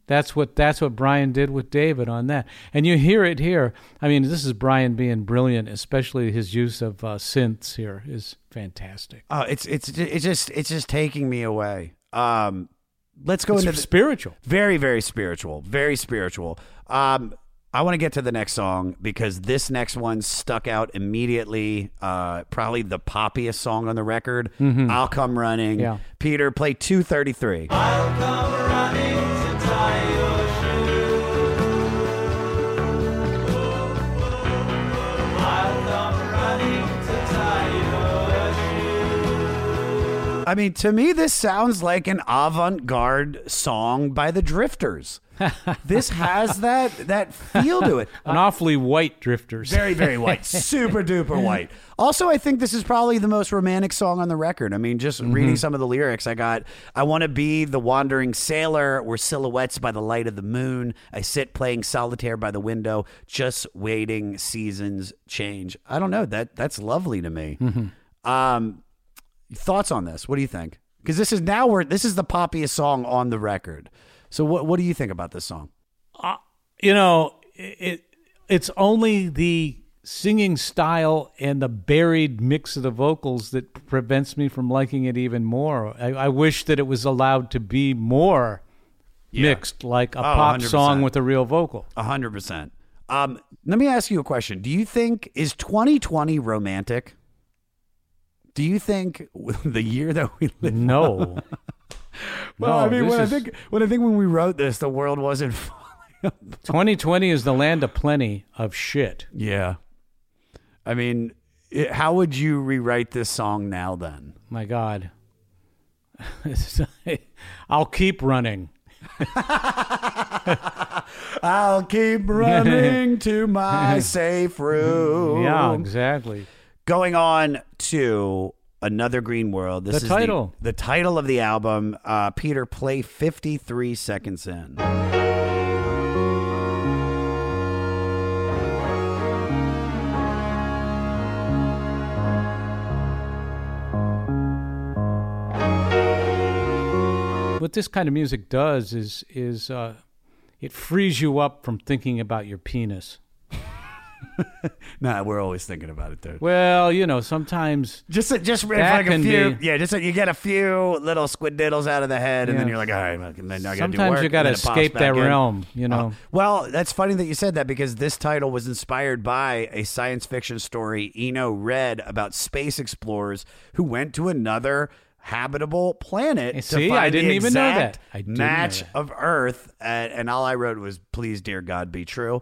That's what Brian did with David on that. And you hear it here. I mean, this is Brian being brilliant, especially his use of synths here is fantastic. Oh, it's just taking me away. Let's go into spiritual. Very, very spiritual. Very spiritual. I want to get to the next song because this next one stuck out immediately. Probably the poppiest song on the record. Mm-hmm. I'll Come Running. Yeah. Peter, play 2:33. I'll come running. I mean, to me, this sounds like an avant-garde song by the Drifters. This has that feel to it. An awfully white Drifters. Very, very white. Super duper white. Also, I think this is probably the most romantic song on the record. I mean, just reading some of the lyrics, I want to be the wandering sailor. We're silhouettes by the light of the moon. I sit playing solitaire by the window, just waiting seasons change. I don't know. That's lovely to me. Mm-hmm. Thoughts on this? What do you think? Because this is the poppiest song on the record. So what do you think about this song? It's only the singing style and the buried mix of the vocals that prevents me from liking it even more. I wish that it was allowed to be more mixed, like a pop 100%. Song with a real vocal. 100%. Let me ask you a question. Do you think, is 2020 romantic? Do you think the year that we live? No. Well, no, I mean, when we wrote this, the world wasn't falling apart. 2020 is the land of plenty of shit. Yeah. I mean, how would you rewrite this song now then? My God. I'll keep running. I'll keep running to my safe room. Yeah, exactly. Going on to Another Green World. This is the title of the album. Peter, play 53 seconds in. What this kind of music does is it frees you up from thinking about your penis. Nah, we're always thinking about it, dude. Well, you know, sometimes just like a few, be, yeah, just like you get a few little squid diddles out of the head, and then you're like, all right, and then I got to do work. Sometimes you got to escape that realm, you know. Well, that's funny that you said that, because this title was inspired by a science fiction story Eno read about space explorers who went to another habitable planet. See, to find I didn't the even know that I match know that. Of Earth, and all I wrote was, "Please, dear God, be true."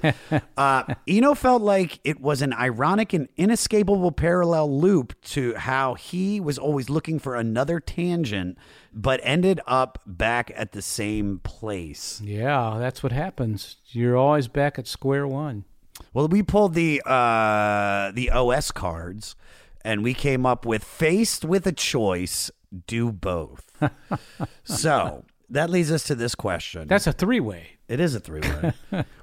Eno felt like it was an ironic and inescapable parallel loop to how he was always looking for another tangent, but ended up back at the same place. Yeah, that's what happens. You're always back at square one. Well, we pulled the OS cards, and we came up with faced with a choice. Do both. So that leads us to this question. That's a three-way. It is a three-way.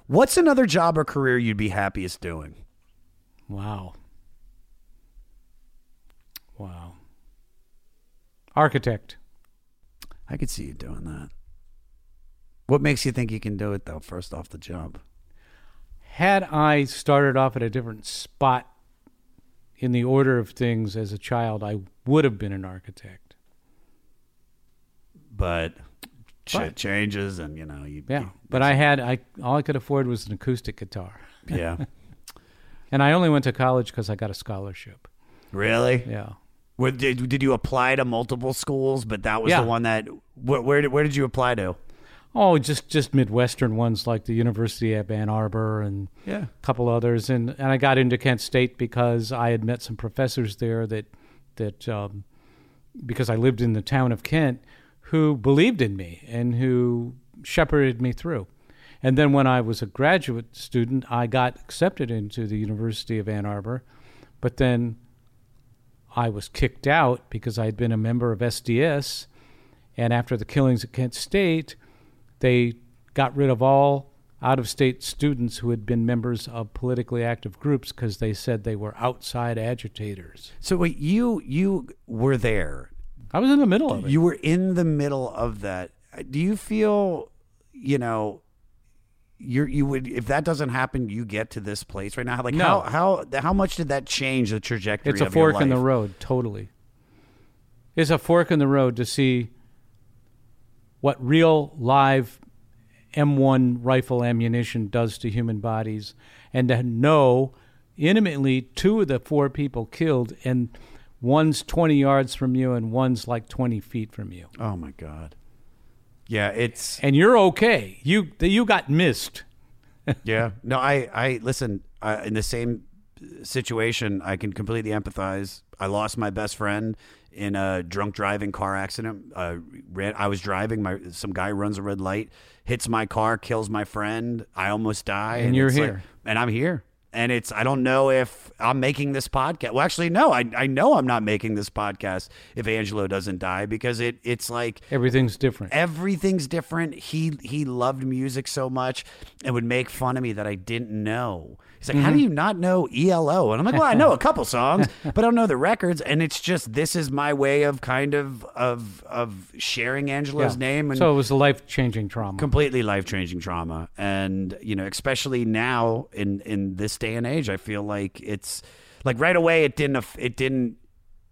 What's another job or career you'd be happiest doing? Wow. Architect. I could see you doing that. What makes you think you can do it, though, first off the jump? Had I started off at a different spot in the order of things as a child, I would have been an architect. But shit changes, and you know you. Yeah, you, but all I could afford was an acoustic guitar. Yeah, and I only went to college because I got a scholarship. Really? Yeah. Where, did you apply to multiple schools? But that was the one that. Where did you apply to? Oh, just Midwestern ones like the University of Ann Arbor and a couple others, and I got into Kent State because I had met some professors there that because I lived in the town of Kent, who believed in me and who shepherded me through. And then when I was a graduate student, I got accepted into the University of Ann Arbor, but then I was kicked out because I had been a member of SDS, and after the killings at Kent State, they got rid of all out-of-state students who had been members of politically active groups because they said they were outside agitators. So wait, you were there. I was in the middle of it. You were in the middle of that. Do you feel, you know, you would, if that doesn't happen, you get to this place right now? Like, no. How much did that change the trajectory of your life? It's a fork in the road, totally. It's a fork in the road to see what real live M1 rifle ammunition does to human bodies, and to know intimately 2 of the 4 people killed, and one's 20 yards from you and one's like 20 feet from you. Oh, my God. Yeah, it's... And you're okay. You got missed. Yeah. No, I listen, in the same situation, I can completely empathize. I lost my best friend in a drunk driving car accident. I was driving. Some guy runs a red light, hits my car, kills my friend. I almost die. And you're here. Like, and I'm here. And it's, I don't know if I'm making this podcast. Well, actually, no, I know I'm not making this podcast if Angelo doesn't die, because it's like... Everything's different. Everything's different. He loved music so much and would make fun of me that I didn't know. He's like, how do you not know ELO? And I'm like, well, I know a couple songs, but I don't know the records. And it's just, this is my way of kind of sharing Angelo's name. And so it was a life-changing trauma. Completely life-changing trauma. And, you know, especially now in this day and age, I feel like it's like right away it didn't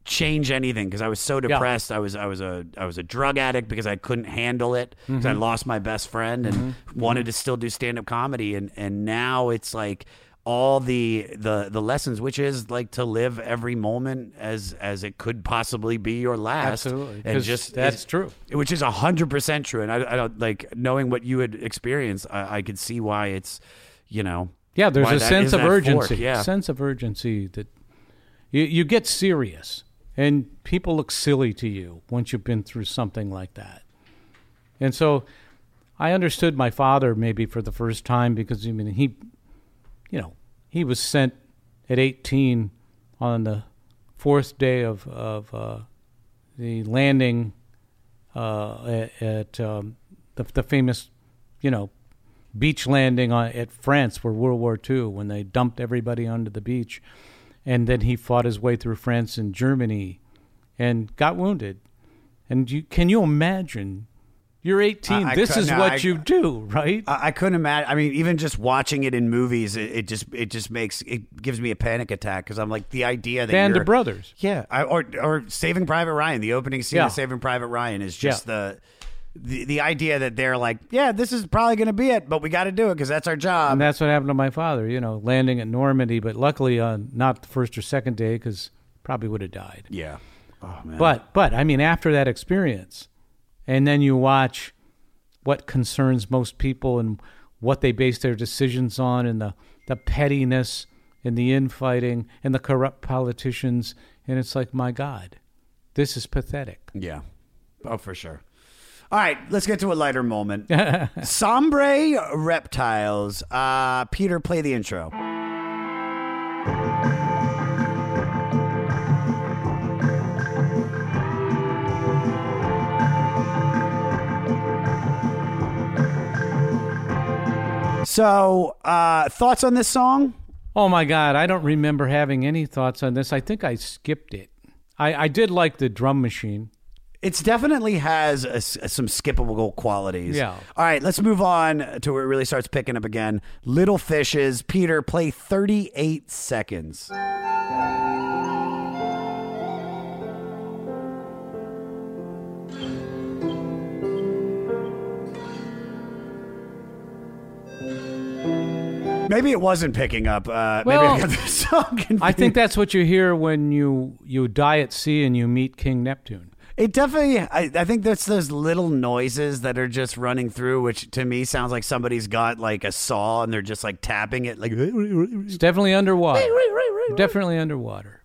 change anything because I was so depressed. Yeah. I was a drug addict because I couldn't handle it because I lost my best friend and wanted to still do stand-up comedy, and now it's like all the lessons, which is like to live every moment as it could possibly be your last. Absolutely. And just that's true, which is 100% true. And I don't, like, knowing what you had experienced, I could see why it's, you know. Yeah, there's a sense of urgency. Yeah. Sense of urgency that you get serious, and people look silly to you once you've been through something like that. And so, I understood my father maybe for the first time, because I mean he was sent at 18 on the 4th day of the landing at the famous, you know, beach landing at France for World War II, when they dumped everybody onto the beach. And then he fought his way through France and Germany and got wounded. And can you imagine You're 18. This is what you do, right? I couldn't imagine. I mean, even just watching it in movies, it gives me a panic attack because I'm like, the idea that Band of Brothers, or Saving Private Ryan, the opening scene of Saving Private Ryan is just the idea that they're like, yeah, this is probably going to be it, but we got to do it because that's our job. And that's what happened to my father, you know, landing at Normandy, but luckily not the first or second day because probably would have died. Yeah. Oh man. But I mean, after that experience. And then you watch what concerns most people and what they base their decisions on and the pettiness and the infighting and the corrupt politicians. And it's like, my God, this is pathetic. Yeah. Oh, for sure. All right. Let's get to a lighter moment. Sombre Reptiles. Peter, play the intro. So, thoughts on this song? Oh, my God. I don't remember having any thoughts on this. I think I skipped it. I did like the drum machine. It definitely has some skippable qualities. Yeah. All right, let's move on to where it really starts picking up again. Little Fishes. Peter, play 38 seconds. Maybe it wasn't picking up. Well, maybe I got the song confused. I think that's what you hear when you die at sea and you meet King Neptune. It definitely, I think that's those little noises that are just running through, which to me sounds like somebody's got like a saw and they're just like tapping it. Like it's definitely underwater. Definitely underwater.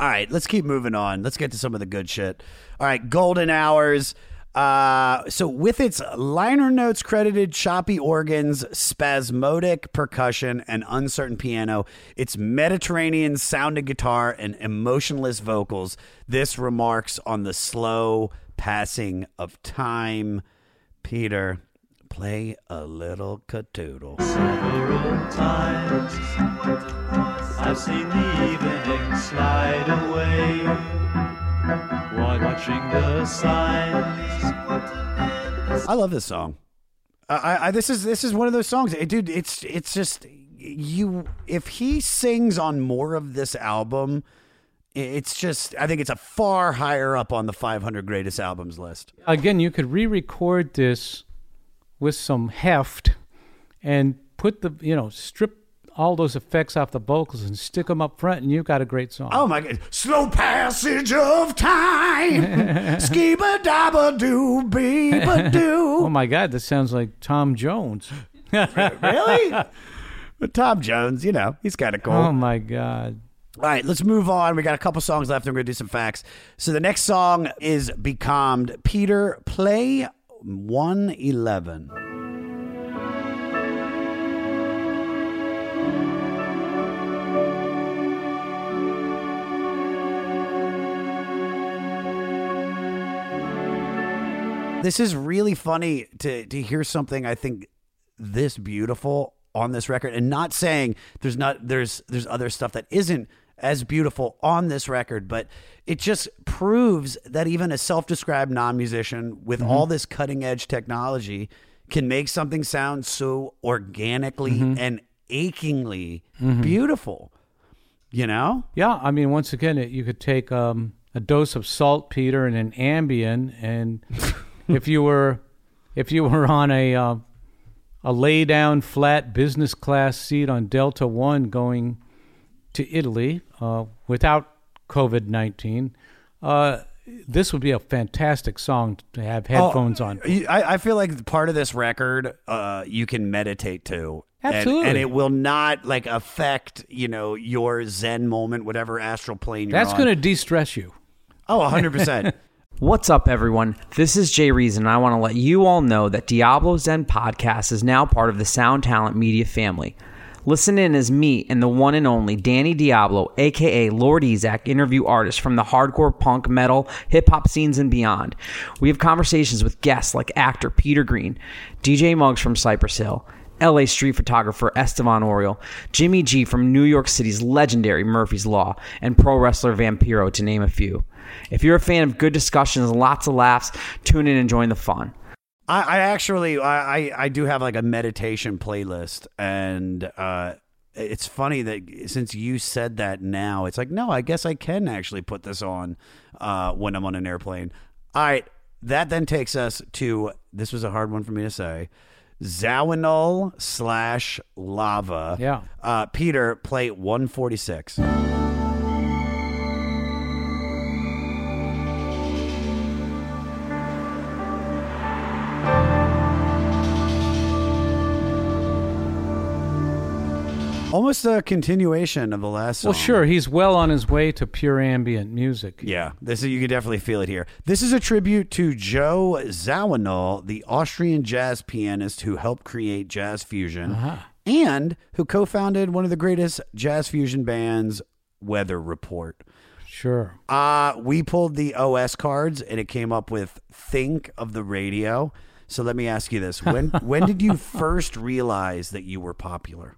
All right, let's keep moving on. Let's get to some of the good shit. All right, Golden Hours. So with its liner notes credited choppy organs, spasmodic percussion, and uncertain piano, its Mediterranean sounding guitar and emotionless vocals, this remarks on the slow passing of time. Peter, play a little catoodle. Several times I've seen the evening slide away, watching the signs. I love this song. This is one of those songs, dude. It's just you. If he sings on more of this album, it's just, I think it's a far higher up on the 500 greatest albums list. Again, you could re-record this with some heft and put the strip all those effects off the vocals and stick them up front, and you've got a great song. Oh my God. Slow passage of time. Skiba dabba doo beeba doo. Oh my God, this sounds like Tom Jones. Really? But Tom Jones, he's kind of cool. Oh my God. All right, let's move on. We got a couple songs left. I'm going to do some facts. So the next song is Be Calmed. Peter, play 111. This is really funny to hear something I think this beautiful on this record, and not saying there's other stuff that isn't as beautiful on this record, but it just proves that even a self-described non-musician with all this cutting-edge technology can make something sound so organically and achingly beautiful. Yeah, I mean, once again, you could take a dose of saltpeter and an Ambien and... If you were on a lay down flat business class seat on Delta One going to Italy without COVID-19, this would be a fantastic song to have headphones on. I feel like part of this record you can meditate to. Absolutely. And it will not like affect your Zen moment, whatever astral plane you're on. That's going to de-stress you. Oh, 100%. What's up, everyone? This is Jay Reason, and I want to let you all know that Diablo Zen Podcast is now part of the Sound Talent Media family. Listen in as me and the one and only Danny Diablo, a.k.a. Lord Ezak, interview artists from the hardcore, punk, metal, hip-hop scenes and beyond. We have conversations with guests like actor Peter Green, DJ Muggs from Cypress Hill, LA street photographer Estevan Oriol, Jimmy G from New York City's legendary Murphy's Law, and pro wrestler Vampiro, to name a few. If you're a fan of good discussions, lots of laughs, tune in and join the fun. I do have like a meditation playlist, and it's funny that since you said that now, it's like, no, I guess I can actually put this on when I'm on an airplane. All right. That then takes us to, this was a hard one for me to say, Zawinul / Lava. Yeah. Peter, play 146. Almost a continuation of the last song. Well, sure. He's well on his way to pure ambient music. Yeah. You can definitely feel it here. This is a tribute to Joe Zawinul, the Austrian jazz pianist who helped create jazz fusion and who co-founded one of the greatest jazz fusion bands, Weather Report. Sure. We pulled the OS cards, and it came up with Think of the Radio. So let me ask you this. When did you first realize that you were popular?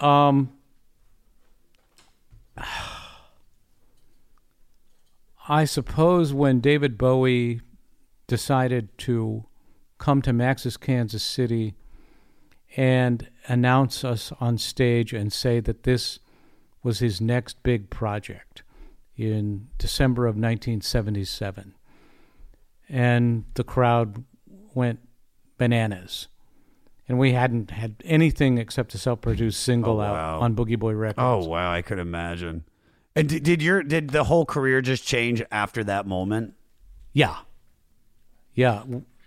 I suppose when David Bowie decided to come to Max's Kansas City and announce us on stage and say that this was his next big project in December of 1977. And the crowd went bananas. And we hadn't had anything except a self-produced single out on Boogie Boy Records. Oh, wow. I could imagine. And did the whole career just change after that moment? Yeah. Yeah,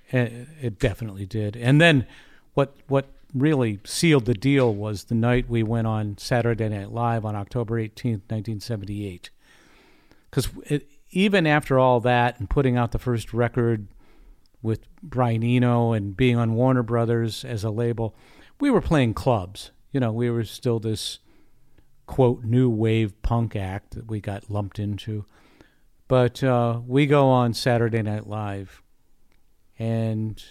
it definitely did. And then what really sealed the deal was the night we went on Saturday Night Live on October 18th, 1978. Because even after all that and putting out the first record with Brian Eno and being on Warner Brothers as a label, we were playing clubs. You know, we were still this, quote, new wave punk act that we got lumped into. But we go on Saturday Night Live, and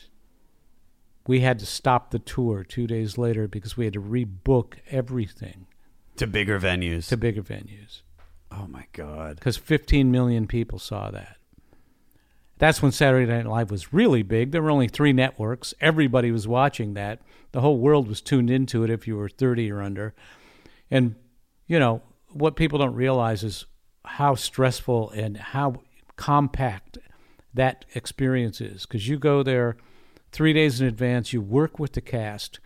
we had to stop the tour 2 days later because we had to rebook everything. To bigger venues. To bigger venues. Oh, my God. Because 15 million people saw that. That's when Saturday Night Live was really big. There were only 3 networks. Everybody was watching that. The whole world was tuned into it if you were 30 or under. And, you know, what people don't realize is how stressful and how compact that experience is. Because you go there 3 days in advance. You work with the cast.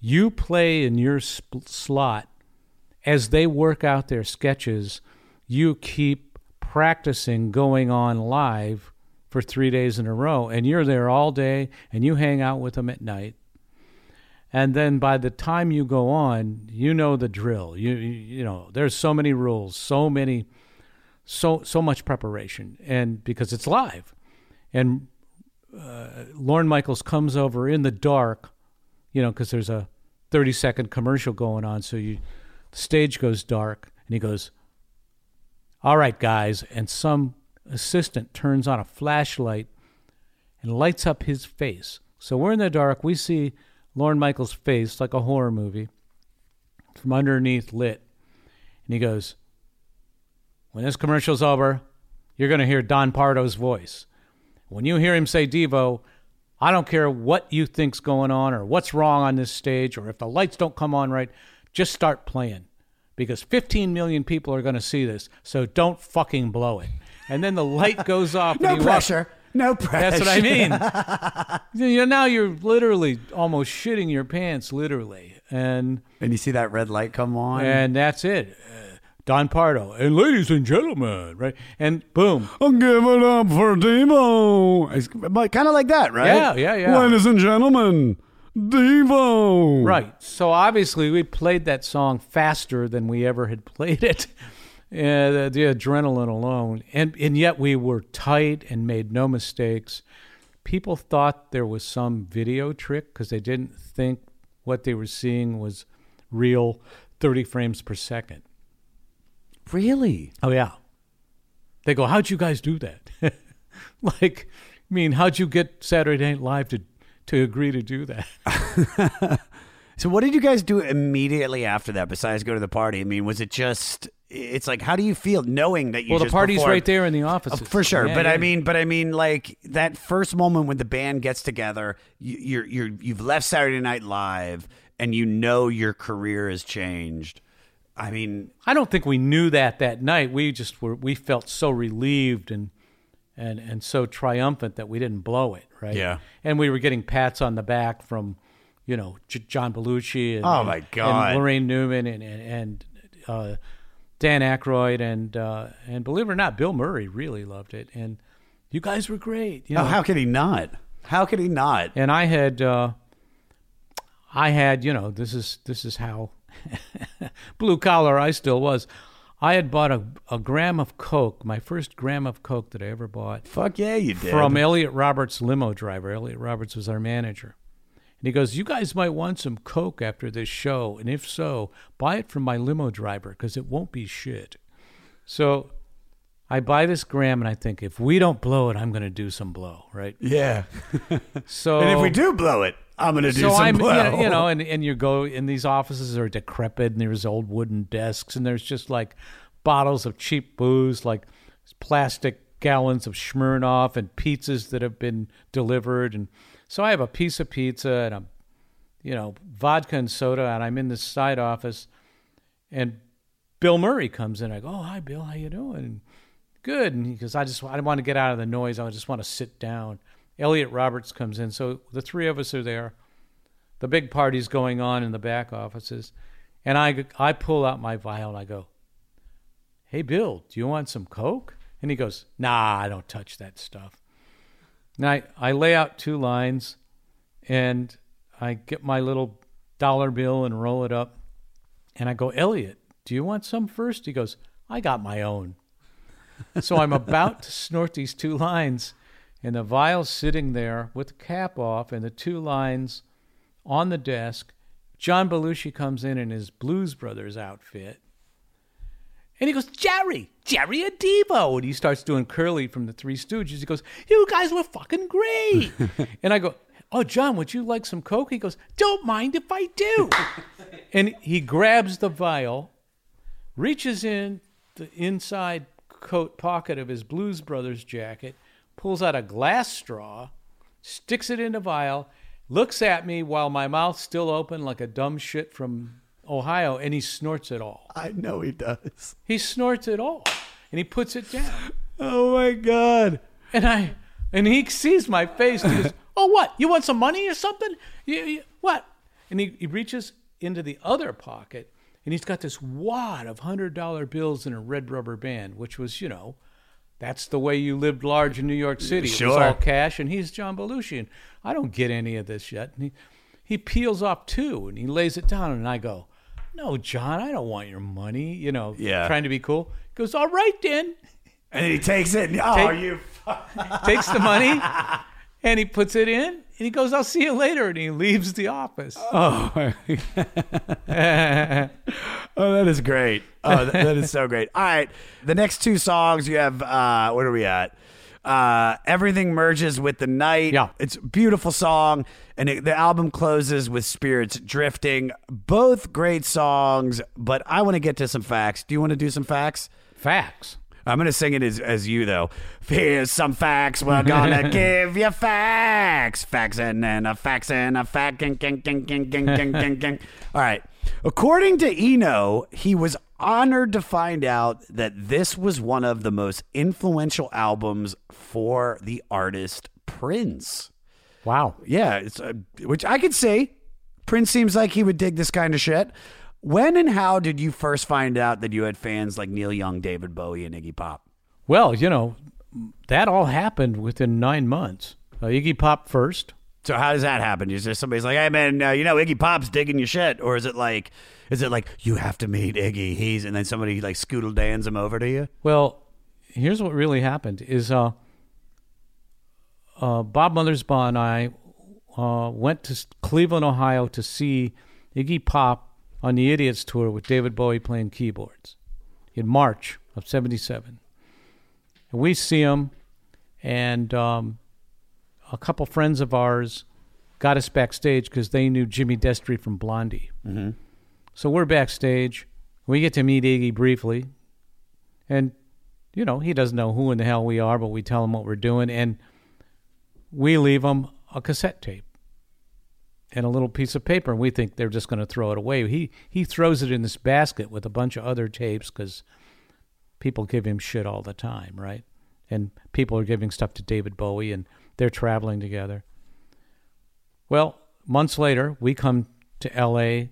You play in your slot. As they work out their sketches, you keep practicing going on live for 3 days in a row, and you're there all day, and you hang out with them at night. And then by the time you go on, you know the drill. You know, there's so many rules, so much preparation, and because it's live. And Lorne Michaels comes over in the dark, you know, because there's a 30-second commercial going on, so the stage goes dark, and he goes, "All right, guys," and some assistant turns on a flashlight and lights up his face. So we're in the dark. We see Lorne Michaels' face like a horror movie from underneath lit. And he goes, "When this commercial's over, you're going to hear Don Pardo's voice. When you hear him say Devo, I don't care what you think's going on or what's wrong on this stage or if the lights don't come on right, just start playing because 15 million people are going to see this, so don't fucking blow it." And then the light goes off. No pressure. No pressure. That's what I mean. Now you're literally almost shitting your pants, literally. And you see that red light come on. And that's it. Don Pardo. And ladies and gentlemen, right? And boom. I'll give it up for Devo. It's kind of like that, right? Yeah. Ladies and gentlemen, Devo. Right. So obviously we played that song faster than we ever had played it. Yeah, the adrenaline alone. And yet we were tight and made no mistakes. People thought there was some video trick because they didn't think what they were seeing was real 30 frames per second. Really? Oh, yeah. They go, "How'd you guys do that?" Like, I mean, how'd you get Saturday Night Live to agree to do that? So what did you guys do immediately after that besides go to the party? I mean, was it just... it's like, how do you feel knowing that you just performed? Right there in the office. For sure. Yeah, I mean, like that first moment when the band gets together, you've left Saturday Night Live and you know your career has changed. I mean, I don't think we knew that night. We just were, we felt so relieved and so triumphant that we didn't blow it. Right. Yeah. And we were getting pats on the back from, you know, John Belushi and, oh my God, and Lorraine Newman and Dan Aykroyd and believe it or not, Bill Murray really loved it. And you guys were great. You know? Oh, how could he not? How could he not? And I had, you know, this is how blue collar I still was. I had bought a gram of Coke, my first gram of Coke that I ever bought. Fuck yeah, you did. From Elliot Roberts' limo driver. Elliot Roberts was our manager. And he goes, you guys might want some Coke after this show. And if so, buy it from my limo driver because it won't be shit. So I buy this gram and I think, if we don't blow it, I'm going to do some blow, right? Yeah. So and if we do blow it, I'm going to do some blow. You know, and you go, and these offices are decrepit and there's old wooden desks and there's just like bottles of cheap booze, like plastic gallons of Smirnoff and pizzas that have been delivered. And so I have a piece of pizza and a, you know, vodka and soda, and I'm in this side office, and Bill Murray comes in. I go, oh, hi, Bill. How you doing? And, good. And he goes, I want to get out of the noise. I just want to sit down. Elliot Roberts comes in. So the three of us are there. The big party's going on in the back offices. And I pull out my vial and I go, hey, Bill, do you want some Coke? And he goes, nah, I don't touch that stuff. And I lay out two lines and I get my little dollar bill and roll it up. And I go, Elliot, do you want some first? He goes, I got my own. So I'm about to snort these two lines, and the vial's sitting there with the cap off and the two lines on the desk. John Belushi comes in his Blues Brothers outfit, and he goes, Jerry and Devo. And he starts doing Curly from the Three Stooges. He goes, you guys were fucking great. And I go, oh, John, would you like some Coke? He goes, don't mind if I do. And he grabs the vial, reaches in the inside coat pocket of his Blues Brothers jacket, pulls out a glass straw, sticks it in the vial, looks at me while my mouth's still open like a dumb shit from Ohio, and he snorts it all. I know he does. He snorts it all, and he puts it down. Oh, my God. And he sees my face, and he goes, oh, what? You want some money or something? You what? And he reaches into the other pocket, and he's got this wad of $100 bills in a red rubber band, which was, you know, that's the way you lived large in New York City. Sure. It was all cash, and he's John Belushi, and I don't get any of this yet. And he peels off two, and he lays it down, and I go, no, John, I don't want your money, you know, trying to be cool. He goes, all right, then. And he takes it, and takes the money, and he puts it in. And he goes, I'll see you later. And he leaves the office. Oh, oh that is great. Oh, that is so great. All right. The next two songs you have, what are we at? Everything Merges with the Night. Yeah. It's a beautiful song. And the album closes with Spirits Drifting. Both great songs, but I want to get to some facts. Do you want to do some facts? Facts. I'm going to sing it as you, though. Here's some facts. We're going to give you facts. Facts and then a facts and a fact. All right. According to Eno, he was honored to find out that this was one of the most influential albums for the artist Prince. Wow. Yeah, which I could see. Prince seems like he would dig this kind of shit. When and how did you first find out that you had fans like Neil Young, David Bowie, and Iggy Pop? Well, you know, that all happened within 9 months. Iggy Pop first. So how does that happen? Is there somebody's like, hey, man, you know, Iggy Pop's digging your shit? Or is it like you have to meet Iggy, and then somebody like Scoodle Dans him over to you? Well, here's what really happened is Bob Mothersbaugh and I went to Cleveland, Ohio to see Iggy Pop on the Idiots Tour with David Bowie playing keyboards in March of 77. And we see him, and a couple friends of ours got us backstage because they knew Jimmy Destri from Blondie. Mm-hmm. So we're backstage. We get to meet Iggy briefly, And, you know, he doesn't know who in the hell we are, but we tell him what we're doing. And we leave him a cassette tape and a little piece of paper, and we think they're just going to throw it away. He throws it in this basket with a bunch of other tapes because people give him shit all the time, right? And people are giving stuff to David Bowie, and they're traveling together. Well, months later, we come to L.A.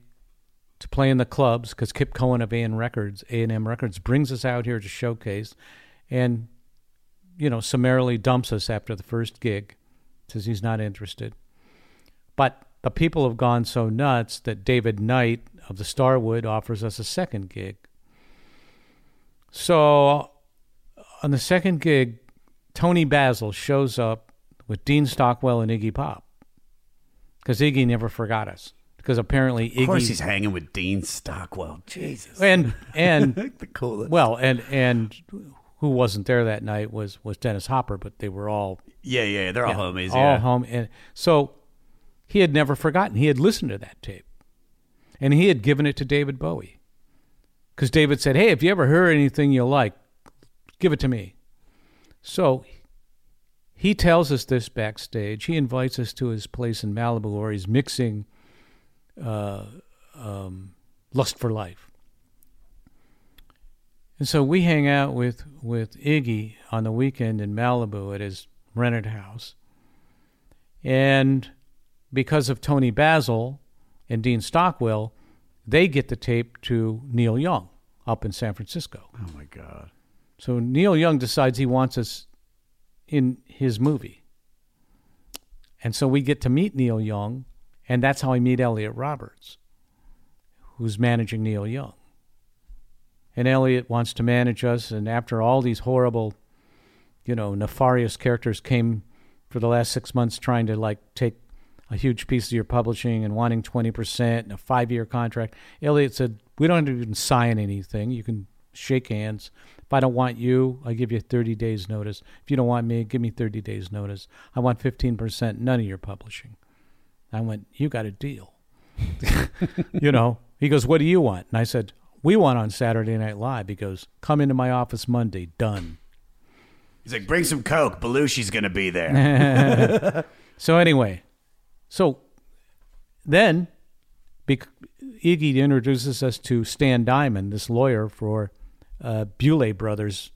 to play in the clubs because Kip Cohen of A&M Records, brings us out here to showcase and, you know, summarily dumps us after the first gig, says he's not interested. But the people have gone so nuts that David Knight of the Starwood offers us a second gig. So on the second gig, Tony Basil shows up with Dean Stockwell and Iggy Pop because Iggy never forgot us. Because apparently Iggy... Of course he's hanging with Dean Stockwell. Jesus. And the coolest. Well, and who wasn't there that night was Dennis Hopper, but they were all... Yeah, they're all homies. All home. And so he had never forgotten. He had listened to that tape. And he had given it to David Bowie. Because David said, hey, if you ever hear anything you like, give it to me. So he tells us this backstage. He invites us to his place in Malibu where he's mixing Lust for Life. And so we hang out with Iggy on the weekend in Malibu at his rented house. And because of Tony Basil and Dean Stockwell, they get the tape to Neil Young up in San Francisco. Oh, my God. So Neil Young decides he wants us in his movie. And so we get to meet Neil Young, and that's how I meet Elliot Roberts, who's managing Neil Young. And Elliot wants to manage us, and after all these horrible, you know, nefarious characters came for the last 6 months trying to, like, take a huge piece of your publishing and wanting 20% and a 5-year contract. Elliot said, we don't even sign anything. You can shake hands. If I don't want you, I give you 30 days notice. If you don't want me, give me 30 days notice. I want 15%, none of your publishing. I went, you got a deal. You know, he goes, what do you want? And I said, we want on Saturday Night Live. He goes, come into my office Monday, done. He's like, bring some Coke. Belushi's going to be there. So anyway, so then Iggy introduces us to Stan Diamond, this lawyer for Beulah Brothers,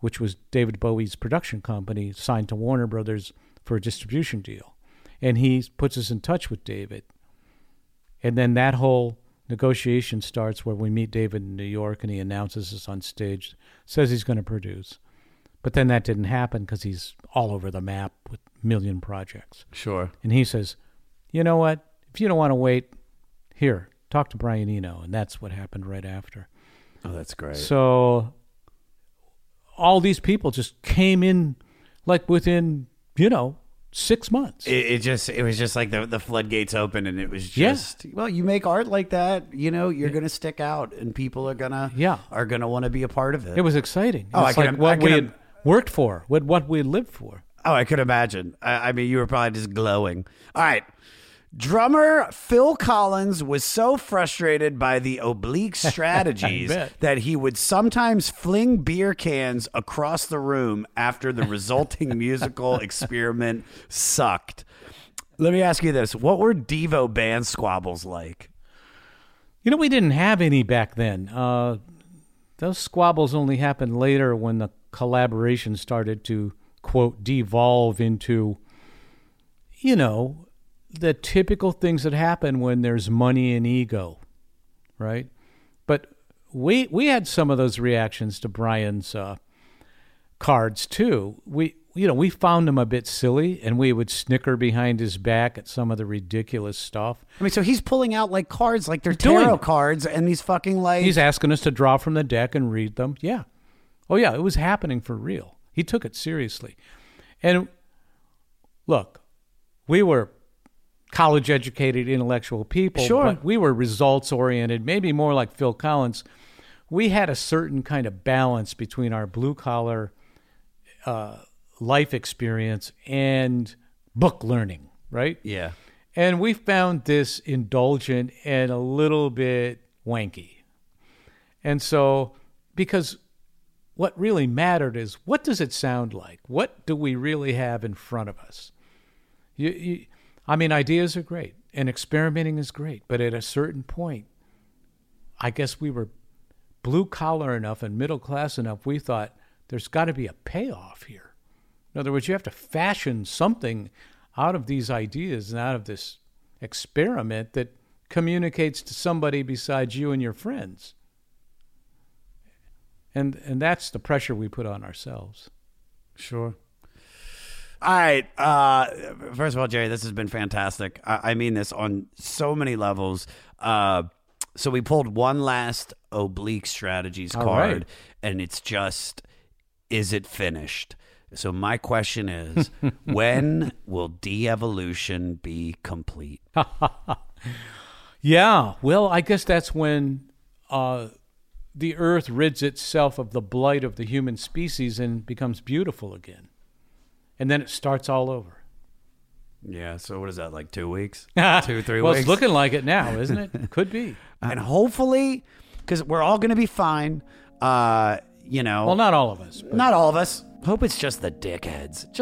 which was David Bowie's production company, signed to Warner Brothers for a distribution deal. And he puts us in touch with David. And then that whole negotiation starts where we meet David in New York and he announces us on stage, says he's going to produce. But then that didn't happen because he's all over the map with a million projects. Sure. And he says, you know what? If you don't want to wait, here, talk to Brian Eno. And that's what happened right after. Oh, that's great. So all these people just came in like within, you know, 6 months. It was just like the floodgates open, and it was just well, you make art like that, you know, you're gonna stick out, and people are gonna want to be a part of it. It was exciting. Oh, it's like what we had worked for, what we lived for. Oh, I could imagine. I mean, you were probably just glowing. All right. Drummer Phil Collins was so frustrated by the oblique strategies that he would sometimes fling beer cans across the room after the resulting musical experiment sucked. Let me ask you this. What were Devo band squabbles like? You know, we didn't have any back then. Those squabbles only happened later when the collaboration started to, quote, devolve into, you know, the typical things that happen when there's money and ego, right? But we had some of those reactions to Brian's cards too. We found him a bit silly, and we would snicker behind his back at some of the ridiculous stuff. I mean, so he's pulling out like cards, like they're tarot cards, and he's fucking like he's asking us to draw from the deck and read them. Yeah, oh yeah, it was happening for real. He took it seriously, and look, we were college-educated intellectual people, but we were results-oriented, maybe more like Phil Collins. We had a certain kind of balance between our blue-collar life experience and book learning, right? Yeah. And we found this indulgent and a little bit wanky. And so, because what really mattered is, what does it sound like? What do we really have in front of us? I mean, ideas are great and experimenting is great, but at a certain point, I guess we were blue collar enough and middle class enough, we thought there's got to be a payoff here. In other words, you have to fashion something out of these ideas and out of this experiment that communicates to somebody besides you and your friends. And that's the pressure we put on ourselves. Sure. All right. First of all, Jerry, this has been fantastic. I mean this on so many levels. So we pulled one last Oblique Strategies card, right, and it's just, is it finished? So my question is, when will de-evolution be complete? Yeah, well, I guess that's when the earth rids itself of the blight of the human species and becomes beautiful again. And then it starts all over. Yeah, so what is that, like 2 weeks? 2-3 well, weeks? Well, it's looking like it now, isn't it? Could be. And hopefully, because we're all going to be fine, you know. Well, not all of us. Not all of us. Hope it's just the dickheads.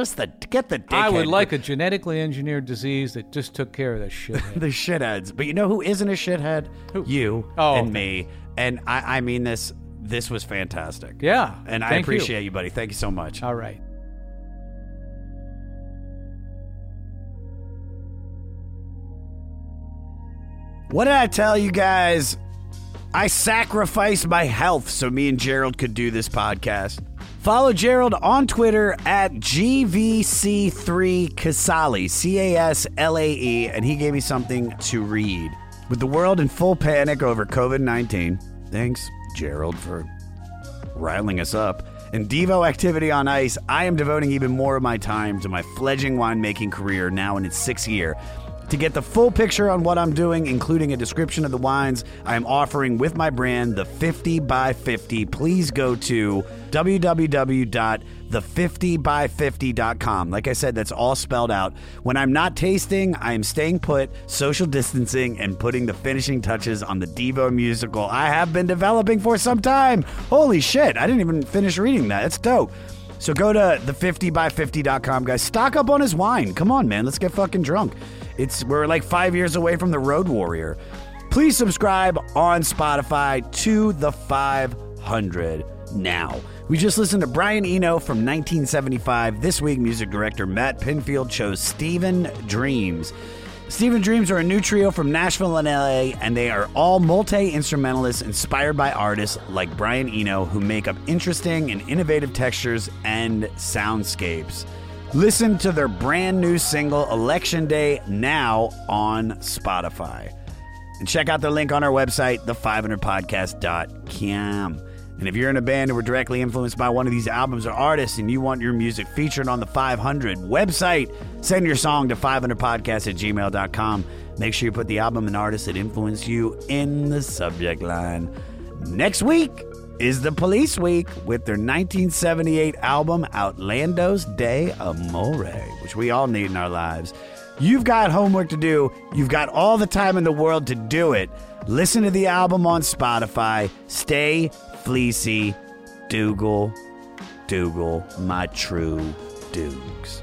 Get the dickheads. I would like a genetically engineered disease that just took care of the shithead. The shitheads. But you know who isn't a shithead? Who? You and me. And I mean this. This was fantastic. Yeah. And I appreciate you, buddy. Thank you so much. All right. What did I tell you guys? I sacrificed my health so me and Gerald could do this podcast. Follow Gerald on Twitter at GVC3 Casale, C-A-S-L-A-E, and he gave me something to read. With the world in full panic over COVID-19, thanks, Gerald, for riling us up, and Devo activity on ice, I am devoting even more of my time to my fledgling winemaking career now in its 6th year. To get the full picture on what I'm doing, including a description of the wines I am offering with my brand, The 50 by 50, please go to www.the50by50.com. Like I said, that's all spelled out. When I'm not tasting, I am staying put, social distancing, and putting the finishing touches on the Devo musical I have been developing for some time. Holy shit, I didn't even finish reading that. That's dope. So go to the50by50.com, guys. Stock up on his wine. Come on, man. Let's get fucking drunk. We're like 5 years away from the Road Warrior. Please subscribe on Spotify to the 500 now. We just listened to Brian Eno from 1975. This week, music director Matt Pinfield chose Steven Dreams. Steven Dreams are a new trio from Nashville and LA, and they are all multi-instrumentalists inspired by artists like Brian Eno, who make up interesting and innovative textures and soundscapes. Listen to their brand new single, Election Day, now on Spotify. And check out the link on our website, the500podcast.com. And if you're in a band and were directly influenced by one of these albums or artists and you want your music featured on the 500 website, send your song to 500podcast@gmail.com. Make sure you put the album and artist that influenced you in the subject line. Next week is The Police Week with their 1978 album Outlandos de Amore, which we all need in our lives. You've got homework to do. You've got all the time in the world to do it. Listen to the album on Spotify. Stay fleecy, Dougal, my true Dougs.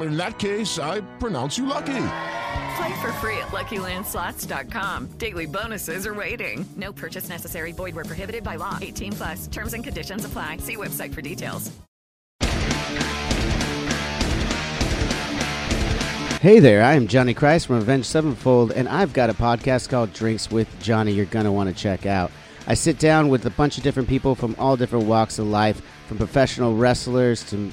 In that case, I pronounce you lucky. Play for free at LuckyLandSlots.com. Daily bonuses are waiting. No purchase necessary. Void where prohibited by law. 18 plus. Terms and conditions apply. See website for details. Hey there, I am Johnny Christ from Avenged Sevenfold, and I've got a podcast called Drinks with Johnny you're going to want to check out. I sit down with a bunch of different people from all different walks of life, from professional wrestlers to